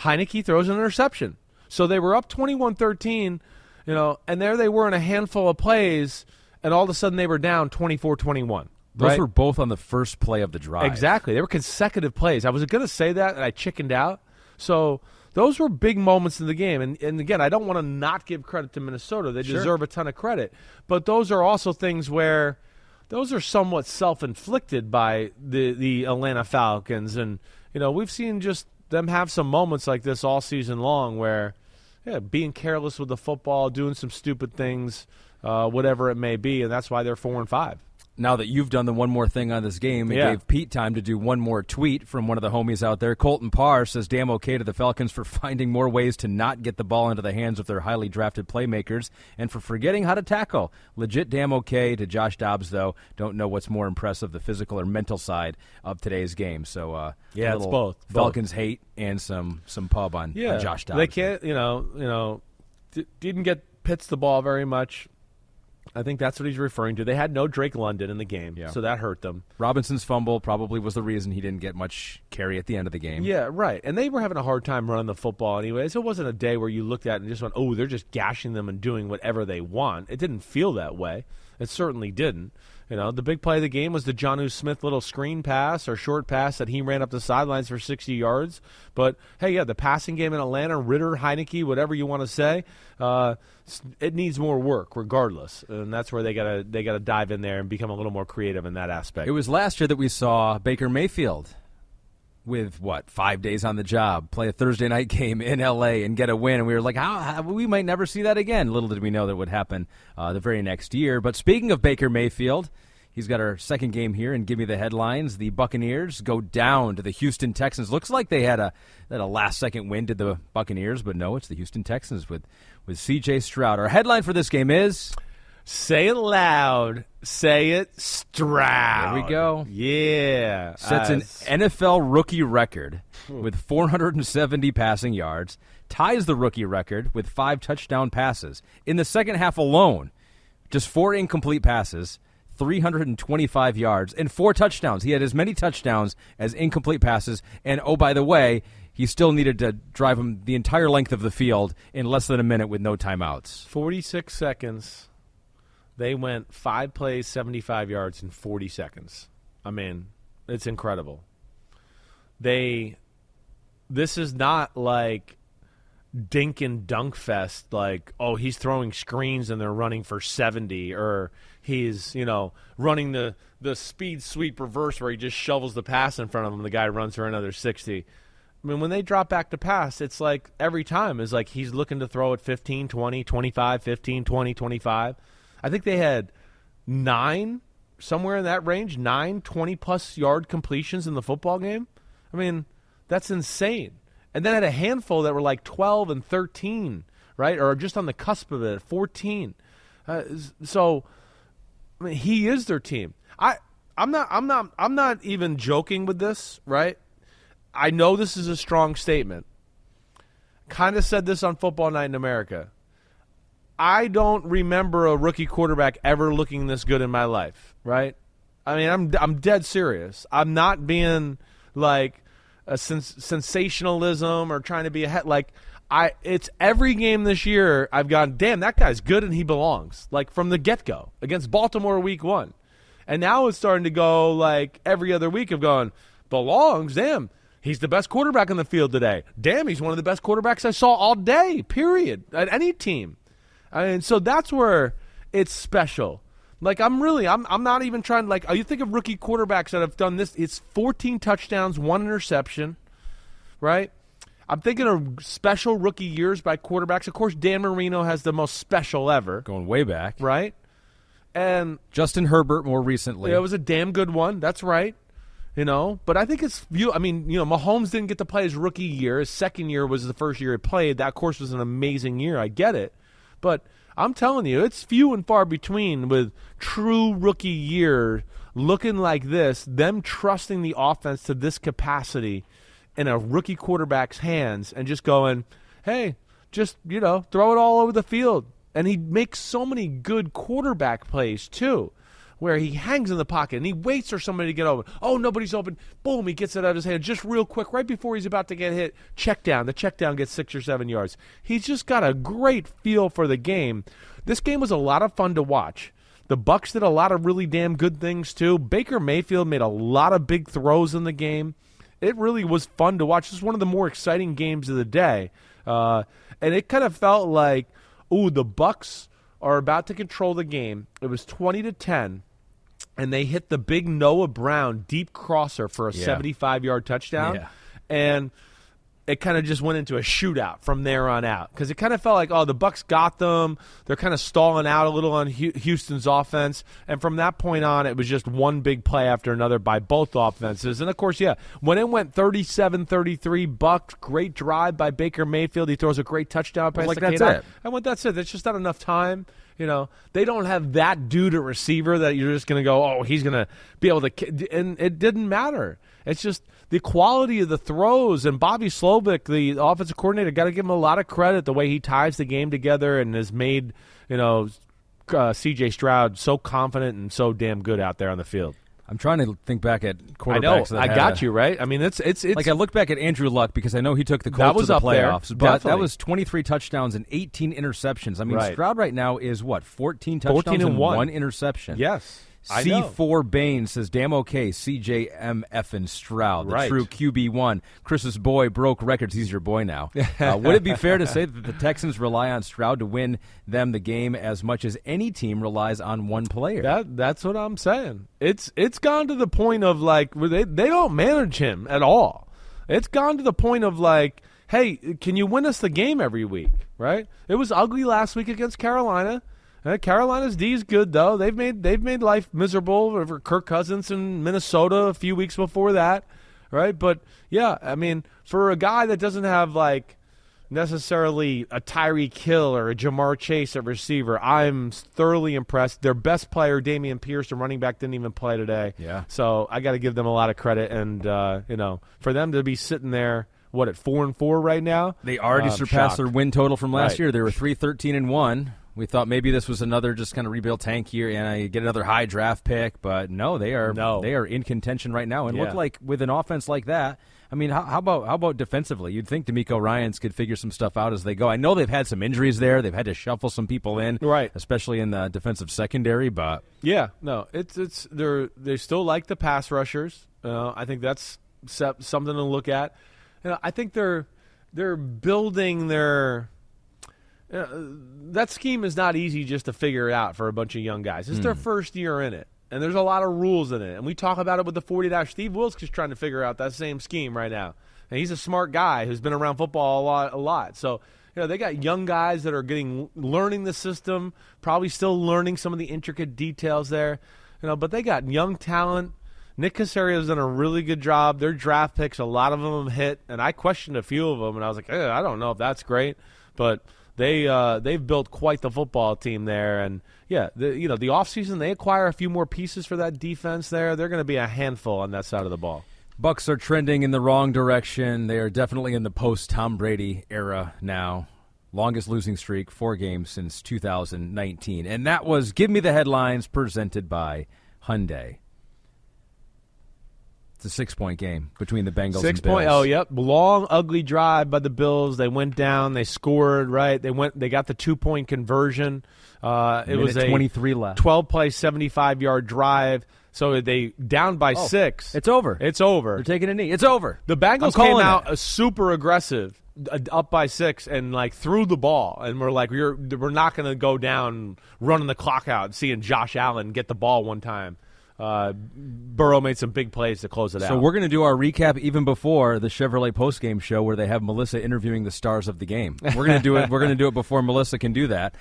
Heinicke throws an interception. So they were up 21-13, you know, and there they were in a handful of plays, and all of a sudden they were down 24-21. Those were both on the first play of the drive. Exactly. They were consecutive plays. I was going to say that, and I chickened out. So those were big moments in the game. And again, I don't want to not give credit to Minnesota. They deserve a ton of credit. But those are also things where those are somewhat self-inflicted by the Atlanta Falcons, and you know, we've seen just them have some moments like this all season long where, being careless with the football, doing some stupid things, whatever it may be, and that's why they're 4-5. Now that you've done the one more thing on this game, it gave Pete time to do one more tweet from one of the homies out there. Colton Parr says, damn okay to the Falcons for finding more ways to not get the ball into the hands of their highly drafted playmakers and for forgetting how to tackle. Legit damn okay to Josh Dobbs, though. Don't know what's more impressive, the physical or mental side of today's game. So, it's both. Falcons hate and some pub on Josh Dobbs. They can't, didn't get Pitts the ball very much. I think that's what he's referring to. They had no Drake London in the game, so that hurt them. Robinson's fumble probably was the reason he didn't get much carry at the end of the game. Yeah, right. And they were having a hard time running the football anyways. It wasn't a day where you looked at it and just went, oh, they're just gashing them and doing whatever they want. It didn't feel that way. It certainly didn't. You know, the big play of the game was the Jonnu Smith little screen pass or short pass that he ran up the sidelines for 60 yards. But, hey, the passing game in Atlanta, Ritter, Heinicke, whatever you want to say, it needs more work regardless. And that's where they gotta dive in there and become a little more creative in that aspect. It was last year that we saw Baker Mayfield with, 5 days on the job, play a Thursday night game in L.A. and get a win. And we were like, how we might never see that again. Little did we know that would happen the very next year. But speaking of Baker Mayfield, he's got our second game here, and give me the headlines. The Buccaneers go down to the Houston Texans. Looks like they had a last-second win to the Buccaneers, but no, it's the Houston Texans with C.J. Stroud. Our headline for this game is... Say it loud. Say it, Stroud. There we go. Yeah. Sets an NFL rookie record with 470 passing yards, ties the rookie record with 5 touchdown passes. In the second half alone, just 4 incomplete passes, 325 yards, and 4 touchdowns. He had as many touchdowns as incomplete passes, and oh, by the way, he still needed to drive him the entire length of the field in less than a minute with no timeouts. 46 seconds. They went 5 plays, 75 yards in 40 seconds. I mean, it's incredible. This is not like dink and dunk fest, like, oh, he's throwing screens and they're running for 70, or he's, running the speed sweep reverse where he just shovels the pass in front of him and the guy runs for another 60. I mean, when they drop back to pass, it's like every time is like he's looking to throw at 15, 20, 25, 15, 20, 25. I think they had 9, somewhere in that range, 9 20-plus-yard completions in the football game. I mean, that's insane. And then had a handful that were like 12 and 13, right, or just on the cusp of it at 14. So, I mean, he is their team. I'm not even joking with this, right? I know this is a strong statement. Kind of said this on Football Night in America. I don't remember a rookie quarterback ever looking this good in my life, right? I mean, I'm dead serious. I'm not being like a sensationalism or trying to be a head. Like it's every game this year I've gone, damn, that guy's good and he belongs. Like from the get-go against Baltimore week 1. And now it's starting to go like every other week of going, belongs, damn. He's the best quarterback on the field today. Damn, he's one of the best quarterbacks I saw all day, period, at any team. And so that's where it's special. Like, I'm not even trying to, like, you think of rookie quarterbacks that have done this. It's 14 touchdowns, 1 interception, right? I'm thinking of special rookie years by quarterbacks. Of course, Dan Marino has the most special ever. Going way back. Right? And Justin Herbert more recently. Yeah, it was a damn good one. That's right. You know, but I think Mahomes didn't get to play his rookie year. His second year was the first year he played. That, of course, was an amazing year. I get it. But I'm telling you, it's few and far between with true rookie year looking like this, them trusting the offense to this capacity in a rookie quarterback's hands and just going, hey, just, you know, throw it all over the field. And he makes so many good quarterback plays, too, where he hangs in the pocket and he waits for somebody to get open. Oh, nobody's open. Boom, he gets it out of his hand just real quick right before he's about to get hit. Check down. The check down gets 6 or 7 yards. He's just got a great feel for the game. This game was a lot of fun to watch. The Bucs did a lot of really damn good things, too. Baker Mayfield made a lot of big throws in the game. It really was fun to watch. This is one of the more exciting games of the day. And it kind of felt like, ooh, the Bucs are about to control the game. It was 20-10. And they hit the big Noah Brown deep crosser for a 75-yard touchdown. Yeah. And it kind of just went into a shootout from there on out. Because it kind of felt like, oh, the Bucs got them. They're kind of stalling out a little on Houston's offense. And from that point on, it was just one big play after another by both offenses. And, of course, yeah, when it went 37-33, Bucs, great drive by Baker Mayfield. He throws a great touchdown pass. Like, that's it. I went, that's it. That's just not enough time. You know, they don't have that dude at receiver that you're just going to go, oh, he's going to be able to – and it didn't matter. It's just the quality of the throws. And Bobby Slovic, the offensive coordinator, got to give him a lot of credit the way he ties the game together and has made, you know, C.J. Stroud so confident and so damn good out there on the field. I'm trying to think back at quarterbacks. I know. I got you, right? I mean, it's like I look back at Andrew Luck because I know he took the Colts to the playoffs. But that was 23 touchdowns and 18 interceptions. I mean, right. Stroud right now is, what, 14 touchdowns 14 and one interception? Yes. C4 Bain says, damn okay, CJM effing Stroud, the true QB1. Chris's boy broke records. He's your boy now. Would it be fair to say that the Texans rely on Stroud to win them the game as much as any team relies on one player? That's what I'm saying. It's gone to the point of, like, they don't manage him at all. It's gone to the point of, like, hey, can you win us the game every week, right? It was ugly last week against Carolina. Carolina's D is good, though. They've made life miserable over Kirk Cousins in Minnesota a few weeks before that, right? But, yeah, I mean, for a guy that doesn't have, like, necessarily a Tyreek Hill or a Jamar Chase at receiver, I'm thoroughly impressed. Their best player, Dameon Pierce, the running back, didn't even play today. Yeah. So I got to give them a lot of credit. And, you know, for them to be sitting there, what, at 4-4 right now? They already surpassed their win total from last year. They were 3-13-1. We thought maybe this was another just kind of rebuild tank year and I get another high draft pick, but no, they are in contention right now. And look like with an offense like that, I mean, how about defensively? You'd think DeMeco Ryans could figure some stuff out as they go. I know they've had some injuries there; they've had to shuffle some people in, right? Especially in the defensive secondary. But yeah, no, it's they still like the pass rushers. I think that's something to look at. You know, I think they're building their. That scheme is not easy just to figure out for a bunch of young guys. It's their first year in it, and there's a lot of rules in it. And we talk about it with the 40-. Steve Wilks is trying to figure out that same scheme right now. And he's a smart guy who's been around football a lot. So, you know, they got young guys that are learning the system, probably still learning some of the intricate details there. You know, but they got young talent. Nick Casario's done a really good job. Their draft picks, a lot of them hit, and I questioned a few of them, and I was like, I don't know if that's great, but – They've built quite the football team there, and yeah, the offseason they acquire a few more pieces for that defense there. They're going to be a handful on that side of the ball. Bucs are trending in the wrong direction. They are definitely in the post Tom Brady era now. longest losing streak, 4 games since 2019. And that was Give Me the Headlines, presented by Hyundai. It's a 6-point game between the Bengals and Bills. Oh, yep. Long, ugly drive by the Bills. They went down. They scored, right? They got the 2-point conversion. It was a 23 left. 12-play, 75-yard drive. So they down by 6. It's over. It's over. They're taking a knee. It's over. The Bengals came out super aggressive, up by 6, and like threw the ball. And we're like, we're not going to go down running the clock out, seeing Josh Allen get the ball one time. Burrow made some big plays to close it out. So we're going to do our recap even before the Chevrolet postgame show, where they have Melissa interviewing the stars of the game. We're going to do it. We're going to do it before Melissa can do that.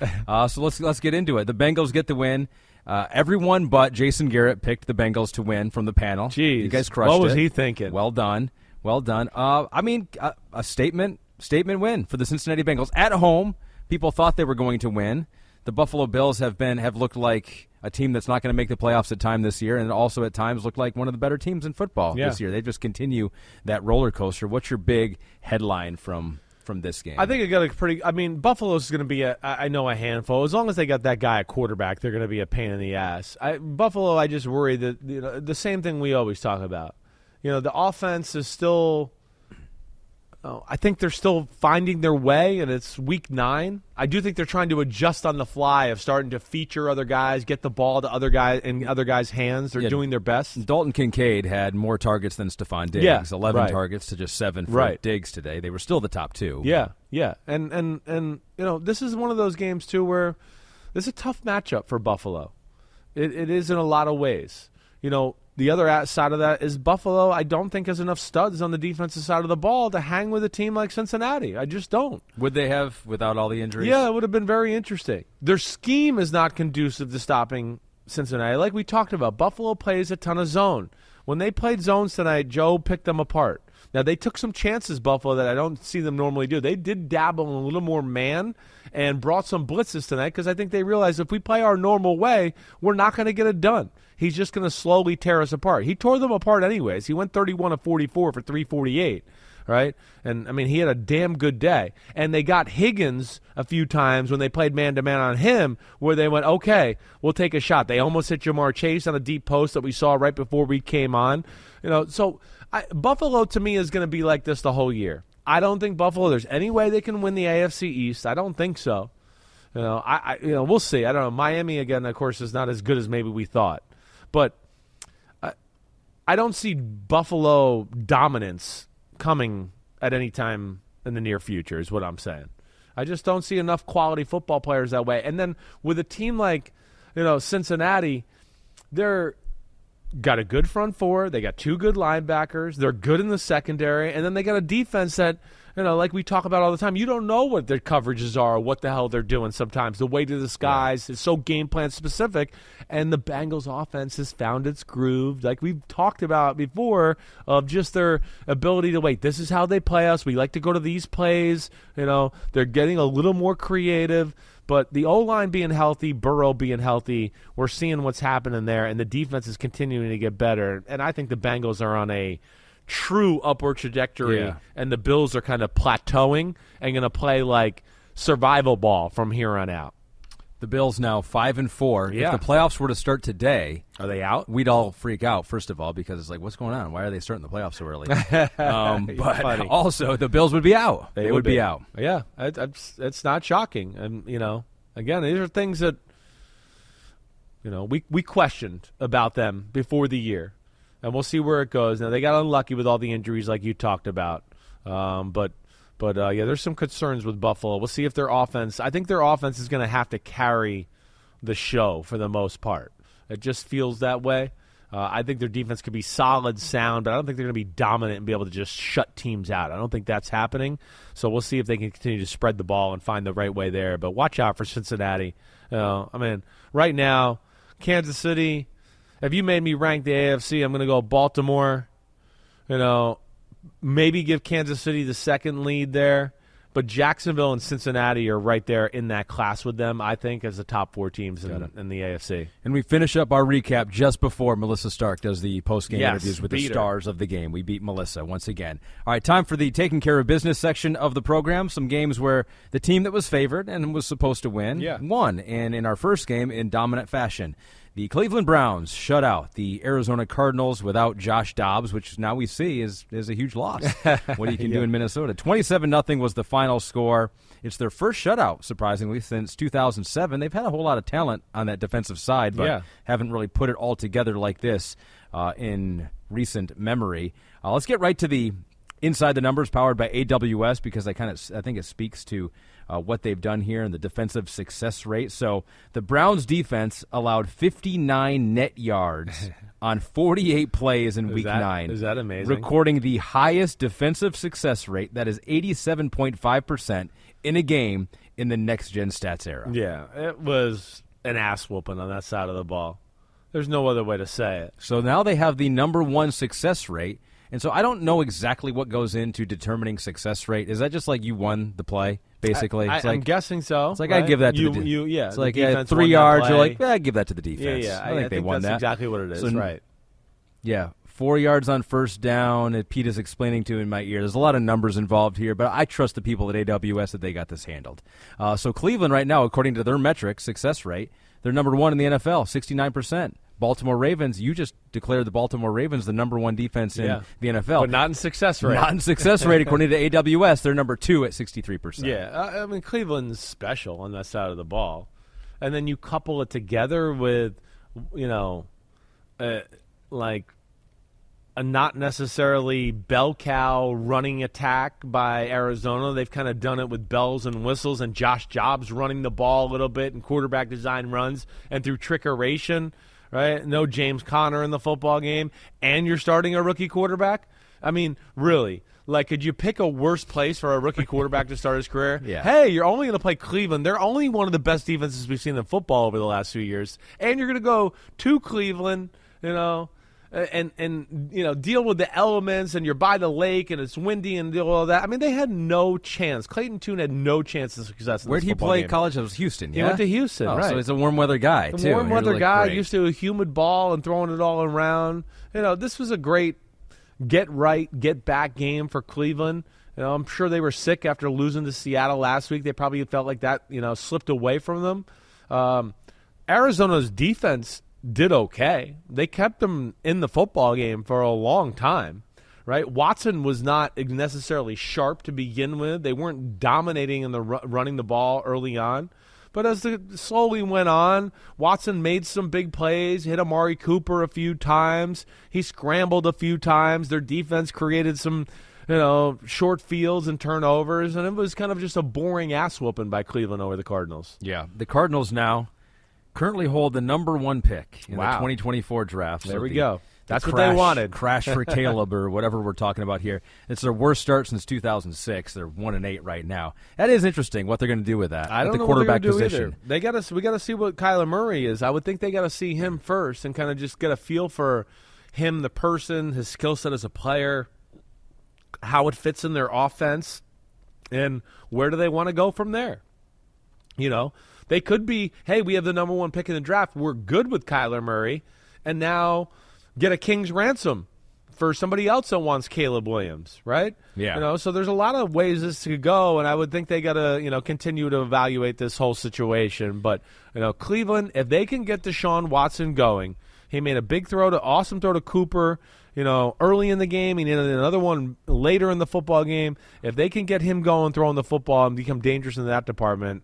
So let's get into it. The Bengals get the win. Everyone but Jason Garrett picked the Bengals to win from the panel. Jeez, you guys crushed it. What was he thinking? Well done, well done. I mean, a statement win for the Cincinnati Bengals at home. People thought they were going to win. The Buffalo Bills have looked like a team that's not going to make the playoffs at time this year, and also at times looked like one of the better teams in football this year. They just continue that roller coaster. What's your big headline from this game? I think it got a pretty. I mean, Buffalo's going to be a handful. As long as they got that guy at quarterback, they're going to be a pain in the ass. Buffalo, I just worry that the same thing we always talk about. The offense is still. I think they're still finding their way, and it's week 9. I do think they're trying to adjust on the fly of starting to feature other guys, get the ball to other guys in other guys' hands. They're doing their best. Dalton Kincaid had more targets than Stephon Diggs, 11 targets to just 7 for Diggs today. They were still the top 2. Yeah. And this is one of those games, too, where this is a tough matchup for Buffalo. It is in a lot of ways. The other side of that is Buffalo, I don't think, has enough studs on the defensive side of the ball to hang with a team like Cincinnati. I just don't. Would they have without all the injuries? Yeah, it would have been very interesting. Their scheme is not conducive to stopping Cincinnati. Like we talked about, Buffalo plays a ton of zone. When they played zones tonight, Joe picked them apart. Now, they took some chances, Buffalo, that I don't see them normally do. They did dabble in a little more man and brought some blitzes tonight because I think they realized if we play our normal way, we're not going to get it done. He's just going to slowly tear us apart. He tore them apart anyways. He went 31 of 44 for 348, right? And, I mean, he had a damn good day. And they got Higgins a few times when they played man-to-man on him where they went, okay, we'll take a shot. They almost hit Jamar Chase on a deep post that we saw right before we came on. Buffalo, to me, is going to be like this the whole year. I don't think Buffalo, there's any way they can win the AFC East. I don't think so. We'll see. I don't know. Miami, again, of course, is not as good as maybe we thought. But I don't see Buffalo dominance coming at any time in the near future is what I'm saying. I just don't see enough quality football players that way. And then with a team like, Cincinnati, they're got a good front four. They got 2 good linebackers. They're good in the secondary. And then they got a defense that, like we talk about all the time, you don't know what their coverages are or what the hell they're doing sometimes. The weight of the skies is so game plan specific. And the Bengals offense has found its groove, like we've talked about before, of just their ability to this is how they play us. We like to go to these plays. They're getting a little more creative. But the O-line being healthy, Burrow being healthy, we're seeing what's happening there, and the defense is continuing to get better. And I think the Bengals are on a true upward trajectory, and the Bills are kind of plateauing and going to play like survival ball from here on out. The Bills now 5-4. Yeah. If the playoffs were to start today, are they out? We'd all freak out, first of all, because it's like, what's going on? Why are they starting the playoffs so early? But funny. Also, the Bills would be out. They would be out. Yeah, it's not shocking. And again, these are things that we questioned about them before the year, and we'll see where it goes. Now they got unlucky with all the injuries, like you talked about, But there's some concerns with Buffalo. We'll see if their offense – I think their offense is going to have to carry the show for the most part. It just feels that way. I think their defense could be solid, sound, but I don't think they're going to be dominant and be able to just shut teams out. I don't think that's happening. So we'll see if they can continue to spread the ball and find the right way there. But watch out for Cincinnati. Right now, Kansas City, if you made me rank the AFC, I'm going to go Baltimore, maybe give Kansas City the second lead there. But Jacksonville and Cincinnati are right there in that class with them, I think, as the top four teams in the AFC. And we finish up our recap just before Melissa Stark does the post-game interviews with the stars of the game. We beat Melissa once again. All right, time for the taking care of business section of the program. Some games where the team that was favored and was supposed to win won. And in our first game, in dominant fashion, the Cleveland Browns shut out the Arizona Cardinals without Josh Dobbs, which now we see is a huge loss. What you can do in Minnesota. 27-0 was the final score. It's their first shutout, surprisingly, since 2007. They've had a whole lot of talent on that defensive side, but haven't really put it all together like this in recent memory. Let's get right to the Inside the Numbers, powered by AWS, because I think it speaks to what they've done here and the defensive success rate. So the Browns defense allowed 59 net yards on 48 plays in Week 9. Is that amazing? Recording the highest defensive success rate, that is 87.5%, in a game in the next-gen stats era. Yeah, it was an ass-whooping on that side of the ball. There's no other way to say it. So now they have the number one success rate, and so I don't know exactly what goes into determining success rate. Is that just like you won the play? Basically, I'm guessing so. It's like I give that to the defense. It's like 3 yards. You're like, I give that to the defense. Yeah, I think they won that. That's exactly what it is. So, right? Yeah, 4 yards on first down. Pete is explaining to in my ear. There's a lot of numbers involved here, but I trust the people at AWS that they got this handled. So Cleveland right now, according to their metric success rate, they're number one in the NFL, 69%. Baltimore Ravens, you just declared the Baltimore Ravens the number one defense in the NFL. But not in success rate. Not in success rate. According to AWS, they're number two at 63%. Yeah, I mean, Cleveland's special on that side of the ball. And then you couple it together with, like a not necessarily bell cow running attack by Arizona. They've kind of done it with bells and whistles and Josh Dobbs running the ball a little bit and quarterback design runs and through trickeration. Right? No James Conner in the football game, and you're starting a rookie quarterback? I mean, really. Like, could you pick a worse place for a rookie quarterback to start his career? Yeah. Hey, you're only going to play Cleveland. They're only one of the best defenses we've seen in football over the last few years. And you're going to go to Cleveland, and deal with the elements, and you're by the lake, and it's windy, and deal with all that. I mean, they had no chance. Clayton Tune had no chance of success in this football game. Where'd he play college? It was Houston, He went to Houston, right. So he's a warm-weather guy, too. Warm-weather guy, used to a humid ball and throwing it all around. This was a great get-right, get-back game for Cleveland. I'm sure they were sick after losing to Seattle last week. They probably felt like that, slipped away from them. Arizona's defense did okay. They kept them in the football game for a long time, right? Watson was not necessarily sharp to begin with. They weren't dominating in the running the ball early on. But as it slowly went on, Watson made some big plays, hit Amari Cooper a few times. He scrambled a few times. Their defense created some, short fields and turnovers, and it was kind of just a boring ass-whooping by Cleveland over the Cardinals. Yeah, the Cardinals now currently hold the number one pick in the 2024 draft. There we go. That's what they wanted. Crash for Caleb or whatever we're talking about here. It's their worst start since 2006. They're 1-8 right now. That is interesting what they're going to do with that. I don't know what they're going to do either. We got to see what Kyler Murray is. I would think they got to see him first and kind of just get a feel for him, the person, his skill set as a player, how it fits in their offense, and where do they want to go from there. They could be, hey, we have the number one pick in the draft. We're good with Kyler Murray. And now get a king's ransom for somebody else that wants Caleb Williams, right? Yeah. So there's a lot of ways this could go, and I would think they got to, continue to evaluate this whole situation. But, Cleveland, if they can get Deshaun Watson going, he made a big throw, awesome throw to Cooper, early in the game. He needed another one later in the football game. If they can get him going, throwing the football, and become dangerous in that department,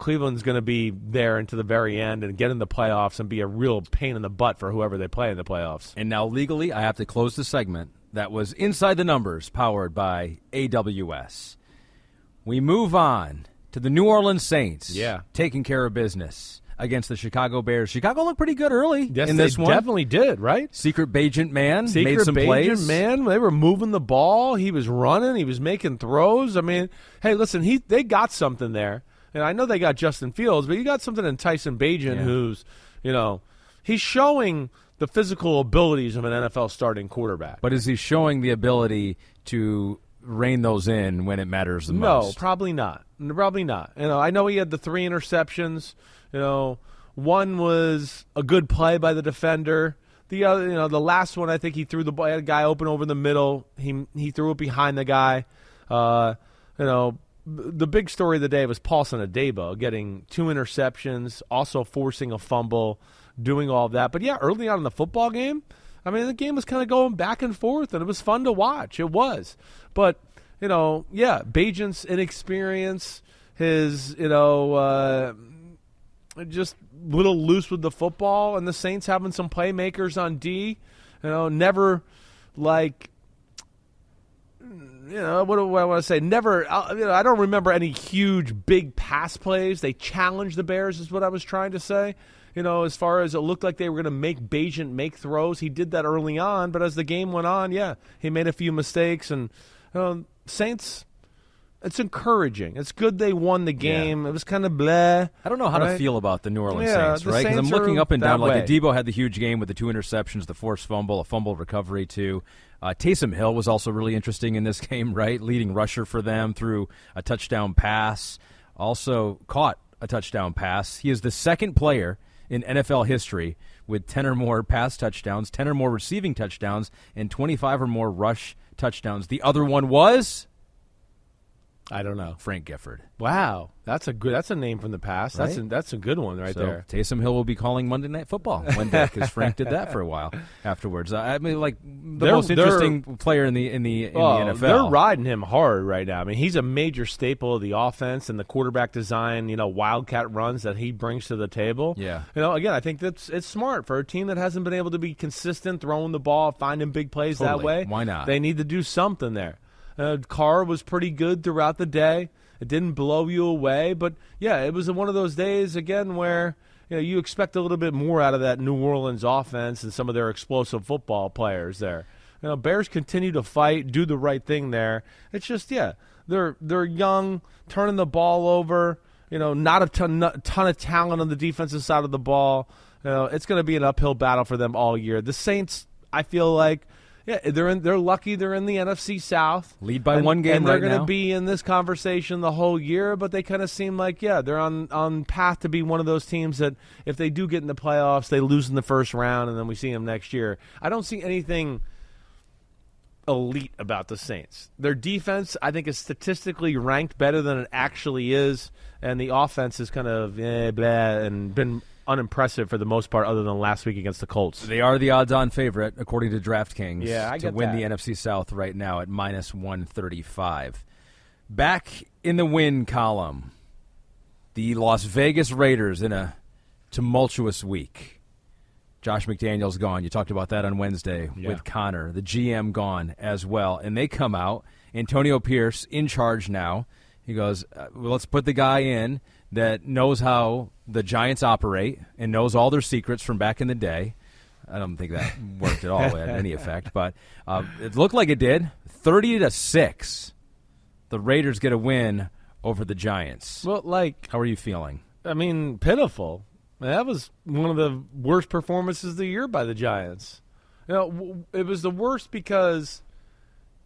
Cleveland's going to be there into the very end and get in the playoffs and be a real pain in the butt for whoever they play in the playoffs. And now legally, I have to close the segment. That was Inside the Numbers, powered by AWS. We move on to the New Orleans Saints. Yeah. Taking care of business against the Chicago Bears. Chicago looked pretty good early in this one. Yes, they definitely did, right? Secret Bagent man made some plays. Secret Bagent man, they were moving the ball. He was running. He was making throws. I mean, hey, listen, they got something there. And I know they got Justin Fields, but you got something in Tyson Bagent who's, he's showing the physical abilities of an NFL starting quarterback. But is he showing the ability to rein those in when it matters the most. No, probably not. Probably not. You know, I know he had the 3 interceptions. You know, one was a good play by the defender. The other, you know, the last one, I think he threw the ball, had a guy open over the middle. He threw it behind the guy. You know, the big story of the day was Paulson Adebo getting 2 interceptions, also forcing a fumble, doing all of that. But yeah, early on in the football game, I mean, the game was kind of going back and forth, and it was fun to watch. It was, but you know, yeah, Bagent's inexperience, his, you know, just little loose with the football, and the Saints having some playmakers on D, you know, never like, you know, what do I want to say? Never, you know, I don't remember any huge big pass plays. They challenged the Bears is what I was trying to say. You know, as far as it looked like they were going to make Bagent make throws, he did that early on. But as the game went on, yeah, he made a few mistakes. And Saints, it's encouraging. It's good they won the game. Yeah. It was kind of bleh. I don't know how to feel about the New Orleans Saints, right? Because I'm looking up and down. Like, Adebo had the huge game with the 2 interceptions, the forced fumble, a fumble recovery, too. Taysom Hill was also really interesting in this game, right? Leading rusher for them through a touchdown pass. Also caught a touchdown pass. He is the 2nd player in NFL history with 10 or more pass touchdowns, 10 or more receiving touchdowns, and 25 or more rush touchdowns. The other one was? I don't know. Frank Gifford. Wow. That's a name from the past. Right? That's a good one right there. Taysom Hill will be calling Monday Night Football one day because Frank did that for a while afterwards. I mean, like, the most interesting player in the NFL. They're riding him hard right now. I mean, he's a major staple of the offense and the quarterback design, you know, wildcat runs that he brings to the table. Yeah. You know, again, I think it's smart for a team that hasn't been able to be consistent, throwing the ball, finding big plays that way. Why not? They need to do something there. Carr was pretty good throughout the day. It didn't blow you away. But, yeah, it was one of those days, again, where you know, you expect a little bit more out of that New Orleans offense and some of their explosive football players there. You know, Bears continue to fight, do the right thing there. It's just, yeah, they're young, turning the ball over, you know, not a ton of talent on the defensive side of the ball. You know, it's going to be an uphill battle for them all year. The Saints, I feel like, yeah, they're lucky they're in the NFC South. Lead by 1 game right now. And they're going to be in this conversation the whole year, but they kind of seem like, yeah, they're on path to be one of those teams that if they do get in the playoffs, they lose in the first round, and then we see them next year. I don't see anything elite about the Saints. Their defense, I think, is statistically ranked better than it actually is, and the offense is kind of blah and been unimpressive for the most part, other than last week against the Colts. They are the odds-on favorite, according to DraftKings, to win the NFC South right now at -135. Back in the win column, the Las Vegas Raiders in a tumultuous week. Josh McDaniels gone. You talked about that on Wednesday with Connor. The GM gone as well. And they come out. Antonio Pierce in charge now. He goes, well, let's put the guy in that knows how the Giants operate and knows all their secrets from back in the day. I don't think that worked at all, had any effect, but it looked like it did. 30-6, the Raiders get a win over the Giants. Well, how are you feeling? I mean, pitiful. That was one of the worst performances of the year by the Giants. You know, it was the worst because,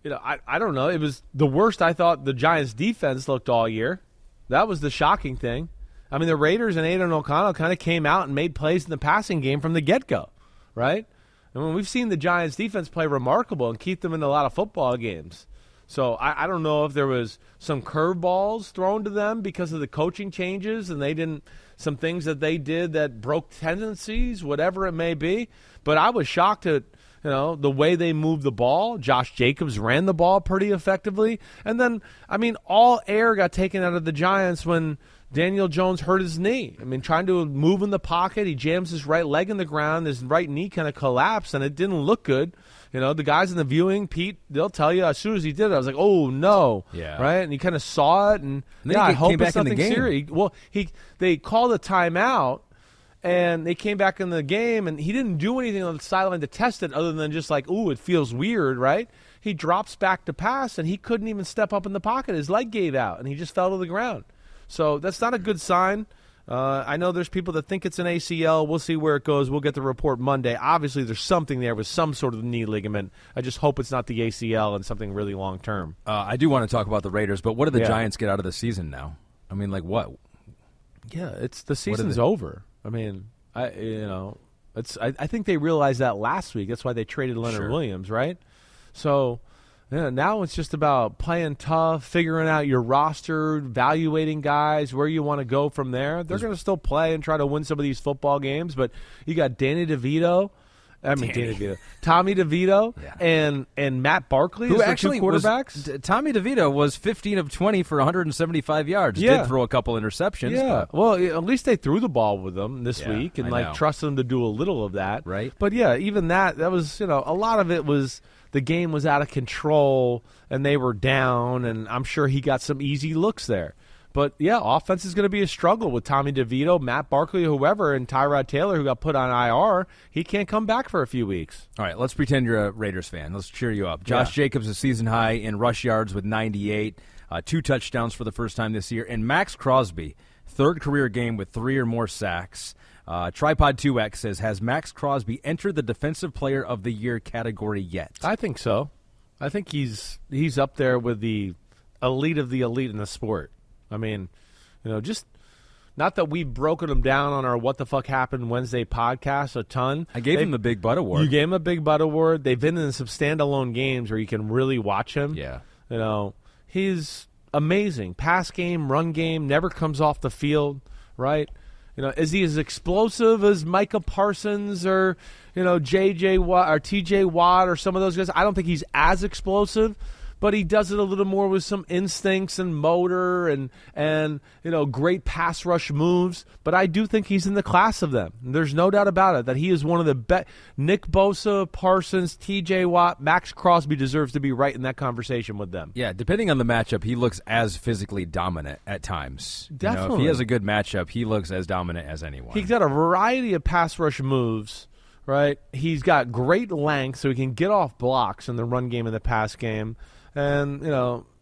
you know, I don't know. It was the worst I thought the Giants' defense looked all year. That was the shocking thing. I mean, the Raiders and Aidan O'Connell kind of came out and made plays in the passing game from the get-go, right? And when we've seen the Giants' defense play remarkable and keep them in a lot of football games. So I don't know if there was some curveballs thrown to them because of the coaching changes and some things that they did that broke tendencies, whatever it may be. But I was shocked at, you know, the way they moved the ball. Josh Jacobs ran the ball pretty effectively. And then, I mean, all air got taken out of the Giants when Daniel Jones hurt his knee. I mean, trying to move in the pocket, he jams his right leg in the ground. His right knee kind of collapsed, and it didn't look good. You know, the guys in the viewing, Pete, they'll tell you as soon as he did it, I was like, oh, no. Yeah. Right? And he kind of saw it. And then I hope it's nothing serious. Well, they called a timeout. And they came back in the game, and he didn't do anything on the sideline to test it other than just like, ooh, it feels weird, right? He drops back to pass, and he couldn't even step up in the pocket. His leg gave out, and he just fell to the ground. So that's not a good sign. I know there's people that think it's an ACL. We'll see where it goes. We'll get the report Monday. Obviously, there's something there with some sort of knee ligament. I just hope it's not the ACL and something really long-term. I do want to talk about the Raiders, but what do the Giants get out of the season now? I mean, like what? Yeah, it's the season's over. I mean, I think they realized that last week. That's why they traded Leonard Williams, right? So yeah, now it's just about playing tough, figuring out your roster, evaluating guys, where you want to go from there. They're going to still play and try to win some of these football games, but you got Tommy DeVito, and Matt Barkley, who actually two quarterbacks. Tommy DeVito was 15 of 20 for 175 yards. Yeah. Did throw a couple interceptions. Yeah. But. Well, at least they threw the ball with them this week, and trust them to do a little of that. Right. But yeah, even that was, a lot of it was the game was out of control and they were down, and I'm sure he got some easy looks there. But, yeah, offense is going to be a struggle with Tommy DeVito, Matt Barkley, whoever, and Tyrod Taylor, who got put on IR. He can't come back for a few weeks. All right, let's pretend you're a Raiders fan. Let's cheer you up. Josh Jacobs, a season high in rush yards with 98, 2 touchdowns for the first time this year. And Max Crosby, third career game with 3 or more sacks. Tripod 2X says, has Max Crosby entered the Defensive Player of the Year category yet? I think so. I think he's up there with the elite of the elite in the sport. I mean, just not that we've broken him down on our What the Fuck Happened Wednesday podcast a ton. I gave him the Big Butt Award. You gave him a Big Butt Award. They've been in some standalone games where you can really watch him. Yeah. He's amazing. Pass game, run game, never comes off the field, right? Is he as explosive as Micah Parsons or, J.J. Watt or T.J. Watt or some of those guys? I don't think he's as explosive. But he does it a little more with some instincts and motor and great pass rush moves. But I do think he's in the class of them. There's no doubt about it that he is one of the best. Nick Bosa, Parsons, T.J. Watt, Max Crosby deserves to be right in that conversation with them. Yeah, depending on the matchup, he looks as physically dominant at times. Definitely. If he has a good matchup, he looks as dominant as anyone. He's got a variety of pass rush moves, right? He's got great length, so he can get off blocks in the run game and the pass game. And,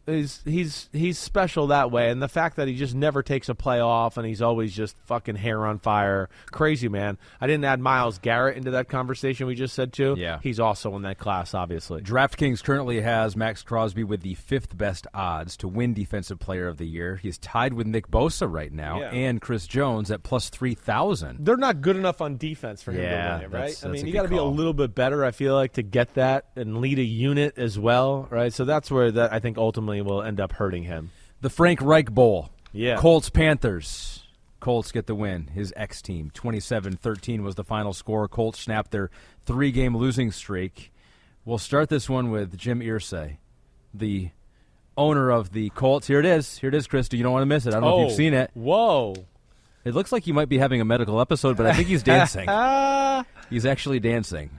he's special that way. And the fact that he just never takes a play off and he's always just fucking hair on fire. Crazy, man. I didn't add Myles Garrett into that conversation we just said, too. Yeah. He's also in that class, obviously. DraftKings currently has Max Crosby with the 5th best odds to win Defensive Player of the Year. He's tied with Nick Bosa right now and Chris Jones at plus 3,000. They're not good enough on defense for him to win it, right? You got to be a little bit better, I feel like, to get that and lead a unit as well, right? So that's where I think ultimately will end up hurting him. The Frank Reich Bowl. Yeah. Colts-Panthers. Colts get the win. His ex-team. 27-13 was the final score. Colts snapped their 3-game losing streak. We'll start this one with Jim Irsay, the owner of the Colts. Here it is. Here it is, Chris. You don't want to miss it. I don't know if you've seen it. Whoa. It looks like you might be having a medical episode, but I think he's dancing. He's actually dancing.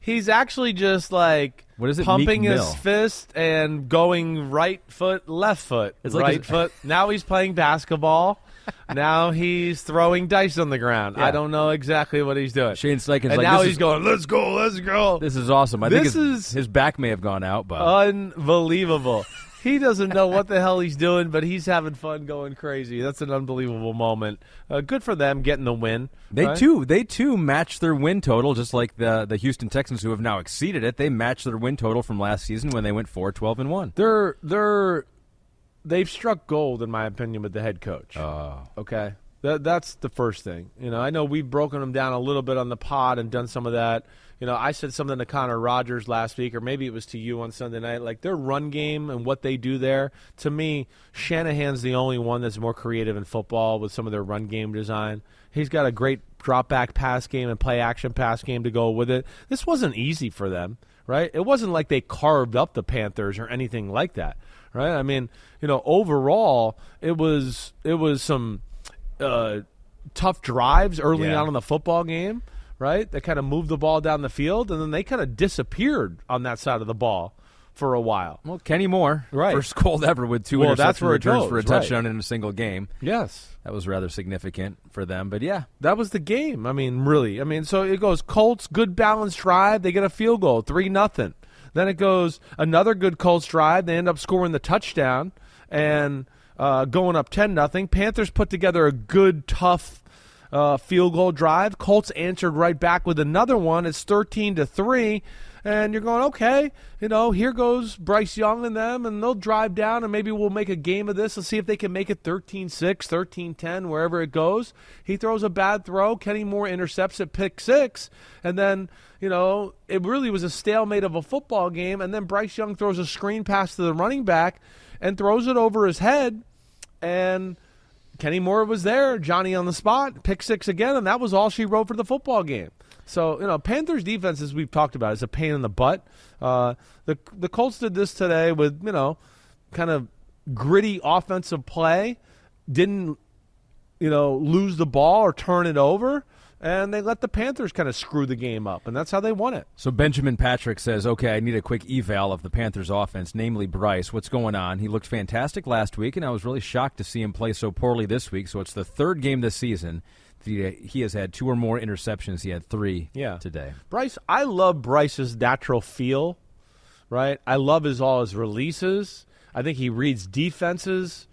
He's actually just like pumping his fist and going right foot, left foot, right foot. Now he's playing basketball. Now he's throwing dice on the ground. Yeah. I don't know exactly what he's doing. Shane Steichen's and now he's going, let's go, let's go. This is awesome. I think his back may have gone out. But unbelievable. He doesn't know what the hell he's doing, but he's having fun going crazy. That's an unbelievable moment. Good for them getting the win. They too match their win total, just like the Houston Texans, who have now exceeded it. They match their win total from last season when they went 4-12-1. They've struck gold, in my opinion, with the head coach. Okay? That's the first thing. I know we've broken them down a little bit on the pod and done some of that. I said something to Connor Rogers last week, or maybe it was to you on Sunday night. Like, their run game and what they do there, to me, Shanahan's the only one that's more creative in football with some of their run game design. He's got a great drop-back pass game and play-action pass game to go with it. This wasn't easy for them, right? It wasn't like they carved up the Panthers or anything like that, right? I mean, overall, it was some tough drives early on in the football game. Right? They kind of moved the ball down the field, and then they kind of disappeared on that side of the ball for a while. Well, Kenny Moore, first Colt ever with 2 interception returns for a touchdown in a single game. Yes. That was rather significant for them, but yeah. That was the game. I mean, really. I mean, so it goes Colts, good balanced drive. They get a field goal, 3-0. Then it goes another good Colts drive. They end up scoring the touchdown, and going up 10-0. Panthers put together a good, tough field goal drive. Colts answered right back with another one. It's 13-3. And you're going, okay, you know, here goes Bryce Young and them, and they'll drive down, and maybe we'll make a game of this and see if they can make it 13-6, 13-10, wherever it goes. He throws a bad throw. Kenny Moore intercepts at pick six. And then, you know, it really was a stalemate of a football game. And then Bryce Young throws a screen pass to the running back and throws it over his head. And Kenny Moore was there, Johnny on the spot, pick six again, and that was all she wrote for the football game. So, you know, Panthers' defense, as we've talked about, is a pain in the butt. The Colts did this today with, you know, kind of gritty offensive play, didn't, you know, lose the ball or turn it over, and they let the Panthers kind of screw the game up, and that's how they won it. So Benjamin Patrick says, okay, I need a quick eval of the Panthers' offense, namely Bryce. What's going on? He looked fantastic last week, and I was really shocked to see him play so poorly this week, so it's the third game this season. He has had two or more interceptions. He had three today. Bryce, I love Bryce's natural feel, right? I love all his releases. I think he reads defenses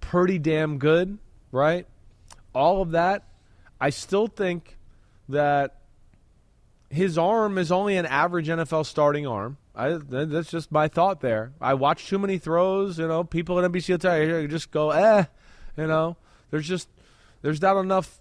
pretty damn good, right? All of that. I still think that his arm is only an average NFL starting arm. That's just my thought there. I watch too many throws. You know, people at NBC will tell you, just go, you know. There's not enough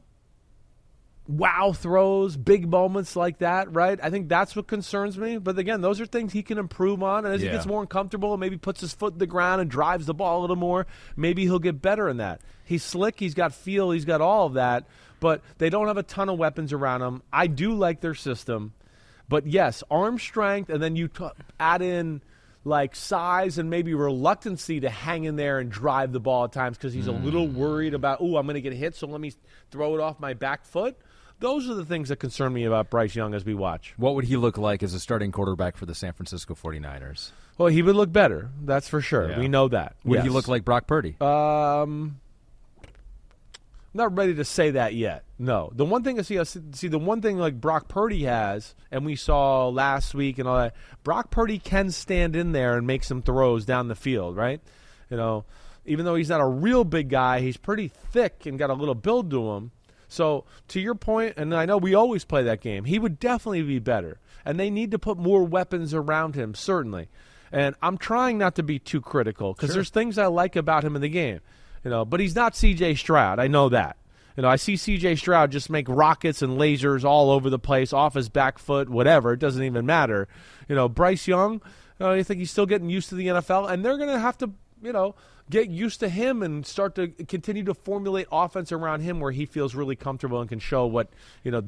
wow throws, big moments like that, right? I think that's what concerns me. But, again, those are things he can improve on. And as he gets more uncomfortable and maybe puts his foot in the ground and drives the ball a little more, maybe he'll get better in that. He's slick. He's got feel. He's got all of that. But they don't have a ton of weapons around him. I do like their system. But, yes, arm strength, and then you add in, like, size and maybe reluctancy to hang in there and drive the ball at times because he's a little worried about, I'm going to get hit, so let me throw it off my back foot. Those are the things that concern me about Bryce Young as we watch. What would he look like as a starting quarterback for the San Francisco 49ers? Well, he would look better. That's for sure. Yeah. We know that. Would he look like Brock Purdy? I'm not ready to say that yet. No. The one thing like Brock Purdy has, and we saw last week and all that, Brock Purdy can stand in there and make some throws down the field, right? You know, even though he's not a real big guy, he's pretty thick and got a little build to him. So, to your point, and I know we always play that game, he would definitely be better. And they need to put more weapons around him, certainly. And I'm trying not to be too critical because there's things I like about him in the game. You know, but he's not C.J. Stroud. I know that. You know, I see C.J. Stroud just make rockets and lasers all over the place, off his back foot, whatever. It doesn't even matter. You know, Bryce Young, I think he's still getting used to the NFL, and they're going to have to, you know, get used to him and start to continue to formulate offense around him where he feels really comfortable and can show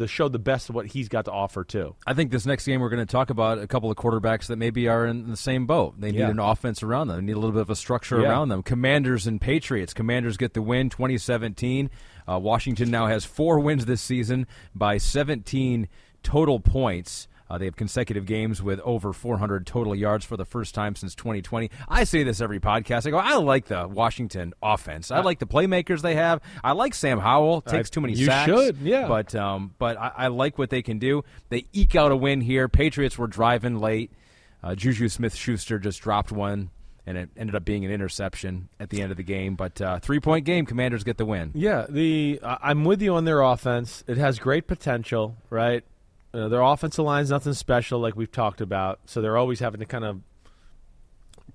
show the best of what he's got to offer too. I think this next game we're going to talk about a couple of quarterbacks that maybe are in the same boat. They need an offense around them. They need a little bit of a structure around them. Commanders and Patriots. Commanders get the win 2017. Washington now has 4 wins this season by 17 total points. They have consecutive games with over 400 total yards for the first time since 2020. I say this every podcast. I go, I like the Washington offense. I like the playmakers they have. I like Sam Howell. Takes too many sacks. You should, yeah. But I like what they can do. They eke out a win here. Patriots were driving late. Juju Smith-Schuster just dropped one, and it ended up being an interception at the end of the game. But three-point game, Commanders get the win. Yeah, I'm with you on their offense. It has great potential, right? Their offensive line's nothing special like we've talked about, so they're always having to kind of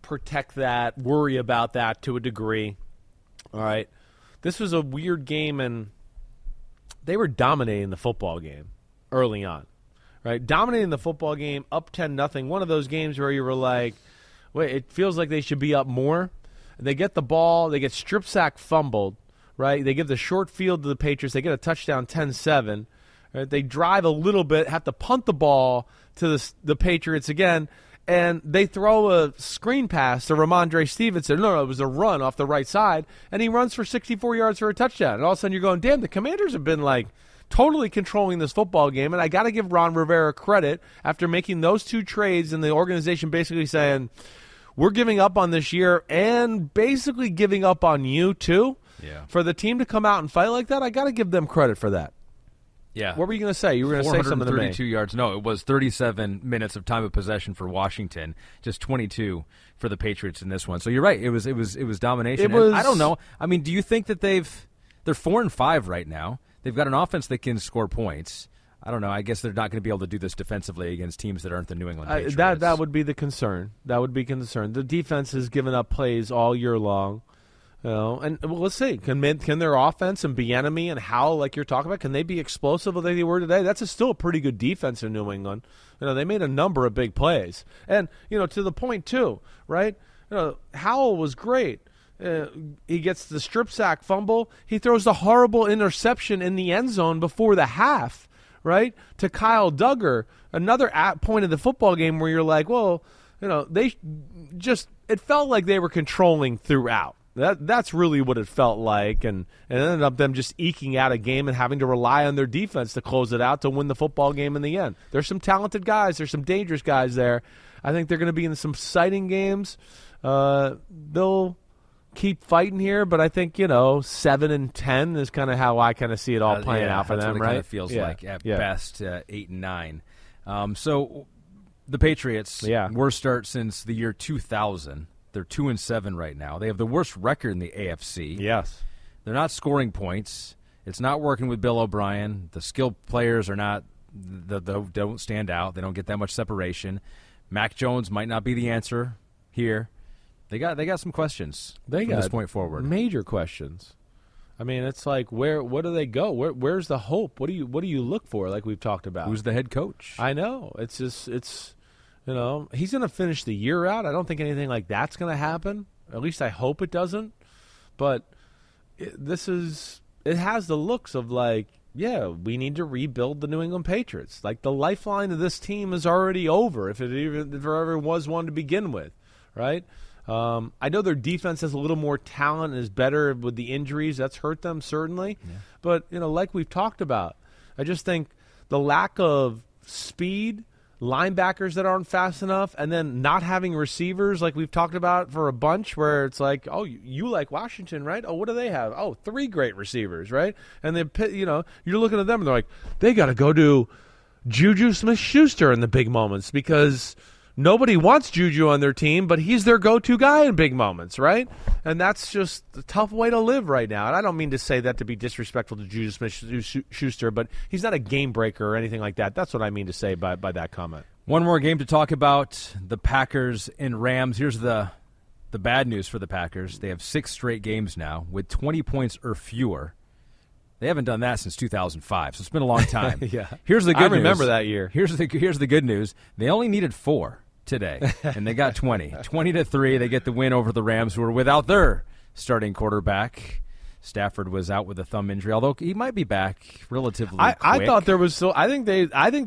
protect that, worry about that to a degree. All right. This was a weird game, and they were dominating the football game early on, right? Dominating the football game, up 10-0, one of those games where you were like, wait, it feels like they should be up more. And they get the ball. They get strip sack fumbled, right? They give the short field to the Patriots. They get a touchdown 10-7. They drive a little bit, have to punt the ball to the Patriots again, and they throw a screen pass to Ramondre Stevenson. No, it was a run off the right side, and he runs for 64 yards for a touchdown. And all of a sudden you're going, damn, the Commanders have been, like, totally controlling this football game, and I got to give Ron Rivera credit after making those two trades and the organization basically saying, we're giving up on this year and basically giving up on you too. Yeah. For the team to come out and fight like that, I got to give them credit for that. Yeah. What were you going to say? You were going to say something to me. 432 yards. No, it was 37 minutes of time of possession for Washington, just 22 for the Patriots in this one. So you're right. It was domination. I don't know. I mean, do you think that they're 4-5 right now? They've got an offense that can score points. I don't know. I guess they're not going to be able to do this defensively against teams that aren't the New England Patriots. That would be the concern. That would be concern. The defense has given up plays all year long. You know, and well, let's see. Can their offense and Bieniemy and Howell, like you're talking about, can they be explosive like they were today? That's still a pretty good defense in New England. You know, they made a number of big plays, and you know, to the point too, right? You know, Howell was great. He gets the strip sack fumble. He throws the horrible interception in the end zone before the half, right? To Kyle Duggar, another point of the football game where you're like, well, you know, they just it felt like they were controlling throughout. That's really what it felt like, and it ended up them just eking out a game and having to rely on their defense to close it out to win the football game in the end. There's some talented guys. There's some dangerous guys there. I think they're going to be in some exciting games. They'll keep fighting here, but I think, you know, 7-10 is kind of how I kind of see it all playing out for them, right? That's what it kind of feels like at best, 8-9. So the Patriots, worst start since the year 2000. They're 2-7 right now. They have the worst record in the AFC. Yes. They're not scoring points. It's not working with Bill O'Brien. The skilled players are not don't stand out. They don't get that much separation. Mac Jones might not be the answer here. They got some questions. They got this point forward. Major questions. I mean, it's like where do they go? Where's the hope? What do you look for, like we've talked about? Who's the head coach? I know. It's you know, he's going to finish the year out. I don't think anything like that's going to happen. At least I hope it doesn't. But it has the looks of like, yeah, we need to rebuild the New England Patriots. Like the lifeline of this team is already over, if there ever was one to begin with, right? I know their defense has a little more talent and is better with the injuries. That's hurt them, certainly. Yeah. But, you know, like we've talked about, I just think the lack of speed, linebackers that aren't fast enough, and then not having receivers like we've talked about for a bunch where it's like, oh, you like Washington, right? Oh, what do they have? Oh, 3 great receivers, right? And they, you know, you're looking at them and they're like, they got to go to Juju Smith-Schuster in the big moments because nobody wants Juju on their team, but he's their go-to guy in big moments, right? And that's just a tough way to live right now. And I don't mean to say that to be disrespectful to Juju Smith-Schuster, but he's not a game-breaker or anything like that. That's what I mean to say by that comment. One more game to talk about, the Packers and Rams. Here's the bad news for the Packers. They have 6 straight games now with 20 points or fewer. They haven't done that since 2005, so it's been a long time. Yeah. Here's the good news. I remember that year. Here's the good news. They only needed 4. Today, and they got 20-3. They get the win over the Rams, who are without their starting quarterback. Stafford was out with a thumb injury, although he might be back relatively quick. I thought there was still. I think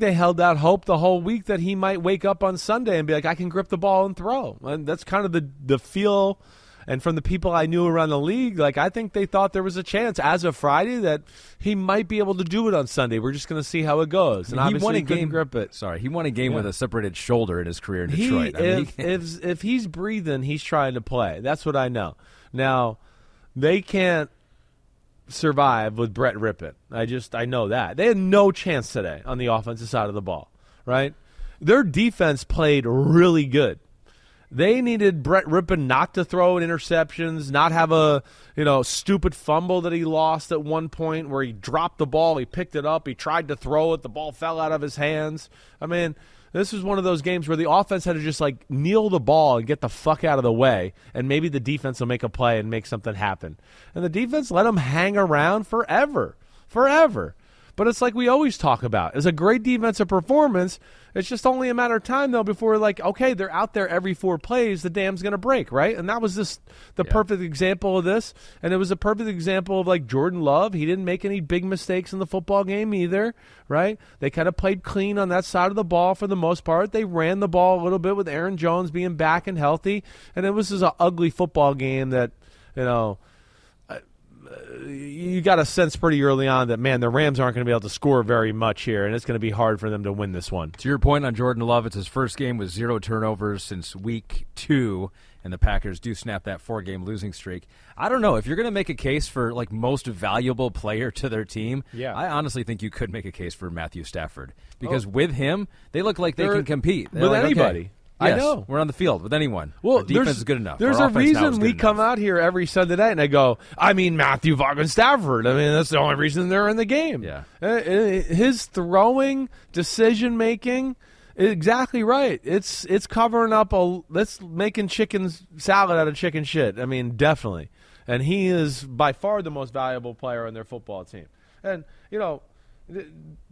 they held out hope the whole week that he might wake up on Sunday and be like, I can grip the ball and throw. And that's kind of the feel. And from the people I knew around the league, like I think they thought there was a chance as of Friday that he might be able to do it on Sunday. We're just going to see how it goes. And I mean, obviously, he couldn't grip it. Sorry, he won a game with a separated shoulder in his career in Detroit. If he's breathing, he's trying to play. That's what I know. Now, they can't survive with Brett Rippon. I know that they had no chance today on the offensive side of the ball. Right, their defense played really good. They needed Brett Rippon not to throw in interceptions, not have a, you know, stupid fumble that he lost at one point where he dropped the ball, he picked it up, he tried to throw it, the ball fell out of his hands. I mean, this is one of those games where the offense had to just, like, kneel the ball and get the fuck out of the way, and maybe the defense will make a play and make something happen. And the defense let them hang around forever. But it's like we always talk about. It's a great defensive performance. It's just only a matter of time, though, before, like, okay, they're out there every 4 plays, the dam's going to break, right? And that was just the perfect example of this. And it was a perfect example of, like, Jordan Love. He didn't make any big mistakes in the football game either, right? They kind of played clean on that side of the ball for the most part. They ran the ball a little bit with Aaron Jones being back and healthy. And it was just an ugly football game that, you know, you got a sense pretty early on that, man, the Rams aren't going to be able to score very much here, and it's going to be hard for them to win this one. To your point on Jordan Love, it's his first game with 0 turnovers since week 2, and the Packers do snap that 4-game losing streak. I don't know. If you're going to make a case for, like, most valuable player to their team, yeah, I honestly think you could make a case for Matthew Stafford. Because with him, they look like they can compete. They're with like, anybody. Okay, yes, I know. We're on the field with anyone. Well, our defense is good enough. There's a reason we come out here every Sunday night and I go, I mean, Matthew Vaughan Stafford. I mean, that's the only reason they're in the game. Yeah. His throwing, decision-making, exactly right. It's covering up that's making chicken salad out of chicken shit. I mean, definitely. And he is by far the most valuable player on their football team. And, you know,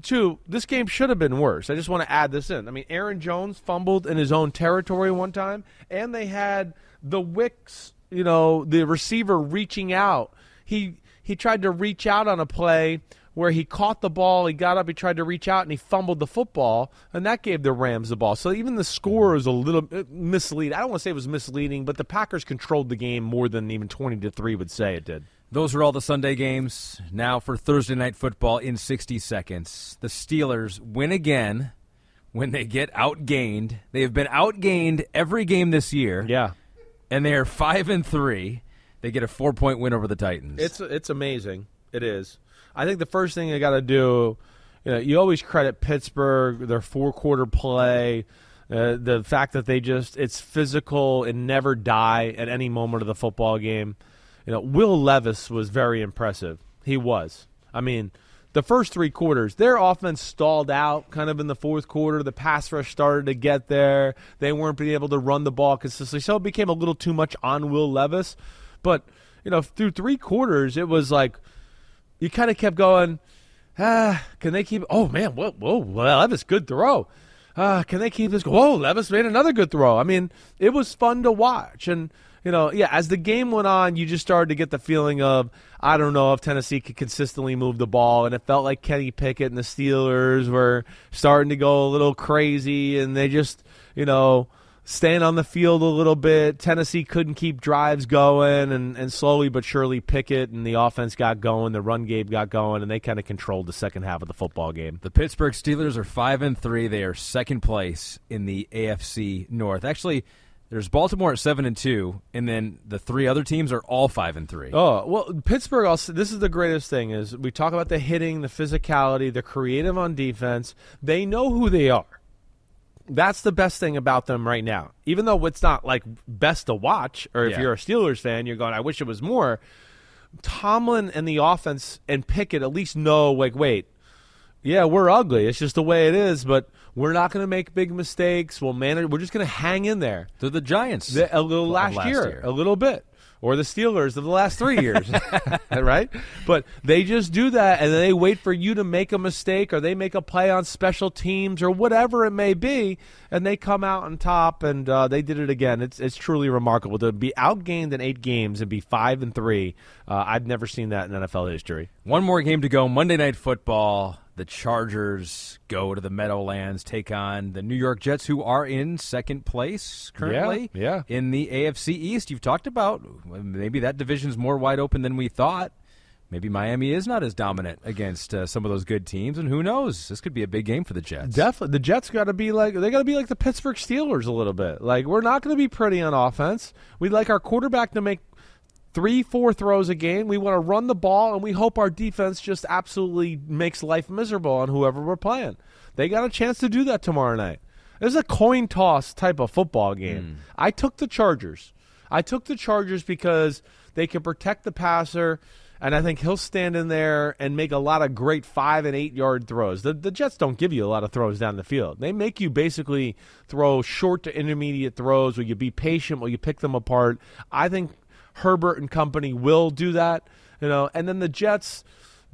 two, this game should have been worse. I just want to add this in. I mean, Aaron Jones fumbled in his own territory one time, and they had the Wicks, you know, the receiver reaching out. He tried to reach out on a play where he caught the ball, he got up, he tried to reach out, and he fumbled the football, and that gave the Rams the ball. So even the score is a little misleading. I don't want to say it was misleading, but the Packers controlled the game more than even 20-3 would say it did. Those are all the Sunday games. Now for Thursday Night Football in 60 seconds. The Steelers win again when they get outgained. They have been outgained every game this year. Yeah. And they are 5-3. They get a 4-point win over the Titans. It's amazing. It is. I think the first thing you got to do, you know, you always credit Pittsburgh, their 4-quarter play, the fact that it's physical and never die at any moment of the football game. You know, Will Levis was very impressive. He was. I mean, the first 3 quarters, their offense stalled out kind of in the 4th quarter. The pass rush started to get there. They weren't being able to run the ball consistently, so it became a little too much on Will Levis. But, you know, through 3 quarters, it was like, you kind of kept going, can they keep – oh, man, whoa, Levis, good throw. Can they keep this going? Whoa, Levis made another good throw. I mean, it was fun to watch. And, you know, yeah, as the game went on, you just started to get the feeling of, I don't know if Tennessee could consistently move the ball. And it felt like Kenny Pickett and the Steelers were starting to go a little crazy, and they just, you know – staying on the field a little bit. Tennessee couldn't keep drives going, and slowly but surely Pickett and the offense got going, the run game got going, and they kind of controlled the second half of the football game. The Pittsburgh Steelers are 5-3. They are second place in the AFC North. Actually, there's Baltimore at 7-2, and then the three other teams are all 5-3. Oh, well, Pittsburgh, also, this is the greatest thing, is we talk about the hitting, the physicality, the creative on defense. They know who they are. That's the best thing about them right now. Even though it's not, like, best to watch, or if you're a Steelers fan, you're going, I wish it was more. Tomlin and the offense and Pickett at least know, like, wait, yeah, we're ugly. It's just the way it is, but we're not going to make big mistakes. We'll manage. We're just going to hang in there. They're the Giants. A little last year, a little bit. Or the Steelers of the last 3 years, right? But they just do that, and they wait for you to make a mistake, or they make a play on special teams, or whatever it may be, and they come out on top, and they did it again. It's truly remarkable to be outgained in 8 games and be 5-3. I've never seen that in NFL history. One more game to go. Monday Night Football. The Chargers go to the Meadowlands, take on the New York Jets, who are in second place currently in the AFC East. You've talked about maybe that division's more wide open than we thought. Maybe Miami is not as dominant against some of those good teams, and who knows? This could be a big game for the Jets. Definitely, the Jets got to be like the Pittsburgh Steelers a little bit. Like, we're not going to be pretty on offense. We'd like our quarterback to make 3-4 throws a game. We want to run the ball, and we hope our defense just absolutely makes life miserable on whoever we're playing. They got a chance to do that tomorrow night. This is a coin toss type of football game. I took the Chargers. I took the Chargers because they can protect the passer, and I think he'll stand in there and make a lot of great 5- and 8-yard throws. The Jets don't give you a lot of throws down the field. They make you basically throw short to intermediate throws where you be patient, where you pick them apart. I think Herbert and company will do that, you know. And then the Jets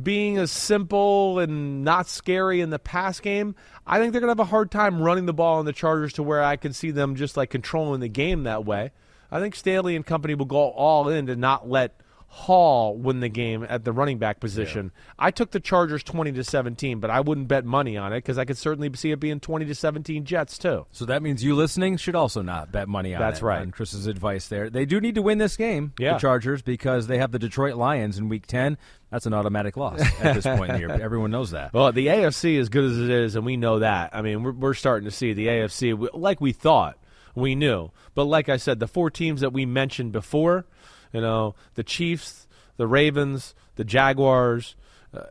being as simple and not scary in the pass game, I think they're going to have a hard time running the ball on the Chargers to where I can see them just, like, controlling the game that way. I think Staley and company will go all in to not let Hall win the game at the running back position. Yeah. I took the Chargers 20-17, but I wouldn't bet money on it because I could certainly see it being 20-17 Jets too. So that means you listening should also not bet money on it. That's right. On Chris's advice there. They do need to win this game, the Chargers, because they have the Detroit Lions in Week 10. That's an automatic loss at this point in the year. Everyone knows that. Well, the AFC, as good as it is, and we know that. I mean, we're starting to see the AFC like we thought. We knew. But like I said, the four teams that we mentioned before, you know, the Chiefs, the Ravens, the Jaguars,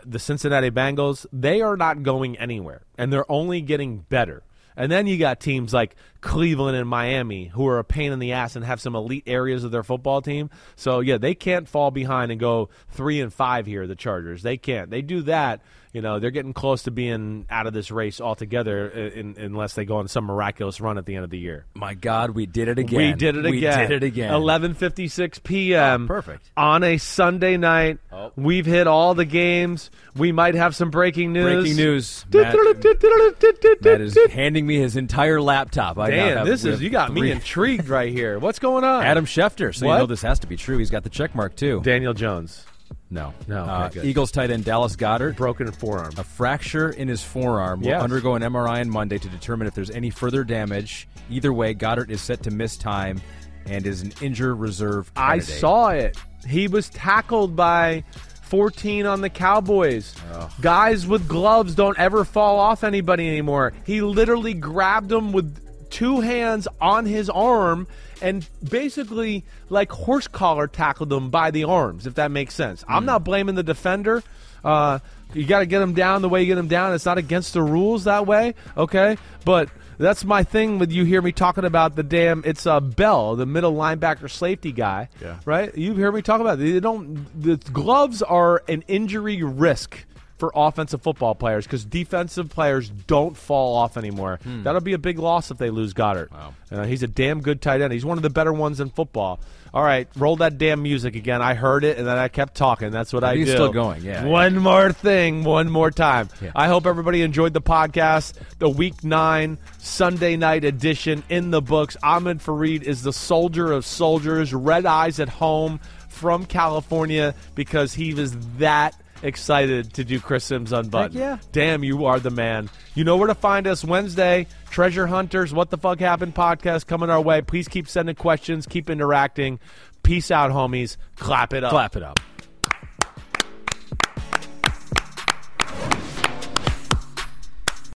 the Cincinnati Bengals, they are not going anywhere, and they're only getting better. And then you got teams like Cleveland and Miami who are a pain in the ass and have some elite areas of their football team. So, yeah, they can't fall behind and go 3-5 here, the Chargers. They can't. They do that, you know, they're getting close to being out of this race altogether unless they go on some miraculous run at the end of the year. My God, we did it again. We did it again. 11:56 p.m. Oh, perfect. On a Sunday night. Oh. We've hit all the games. We might have some breaking news. Breaking news. Matt is handing me his entire laptop. Damn, this is, you got me intrigued right here. What's going on? Adam Schefter. So you know this has to be true. He's got the check mark, too. Daniel Jones. No. Okay, Eagles tight end Dallas Goedert. Broken forearm. A fracture in his forearm. Yes. Will undergo an MRI on Monday to determine if there's any further damage. Either way, Goedert is set to miss time and is an injured reserve candidate. I saw it. He was tackled by 14 on the Cowboys. Oh. Guys with gloves don't ever fall off anybody anymore. He literally grabbed him with two hands on his arm and basically like horse collar tackled him by the arms, if that makes sense. I'm not blaming the defender. You got to get him down the way you get him down. It's not against the rules that way, okay? But that's my thing with you hear me talking about the damn, it's Bell, the middle linebacker safety guy, right? You hear me talk about it. They don't, the gloves are an injury risk for offensive football players because defensive players don't fall off anymore. That'll be a big loss if they lose Goedert. Wow. He's a damn good tight end. He's one of the better ones in football. All right, roll that damn music again. I heard it, and then I kept talking. That's what I do. He's still going, One more time. Yeah. I hope everybody enjoyed the podcast, the Week 9 Sunday night edition in the books. Ahmed Farid is the soldier of soldiers, red eyes at home from California because he was that excited to do Chris Sims Unbuttoned. Yeah. Damn, you are the man. You know where to find us Wednesday. Treasure Hunters, What the Fuck Happened podcast coming our way. Please keep sending questions. Keep interacting. Peace out, homies. Clap it up. Clap it up.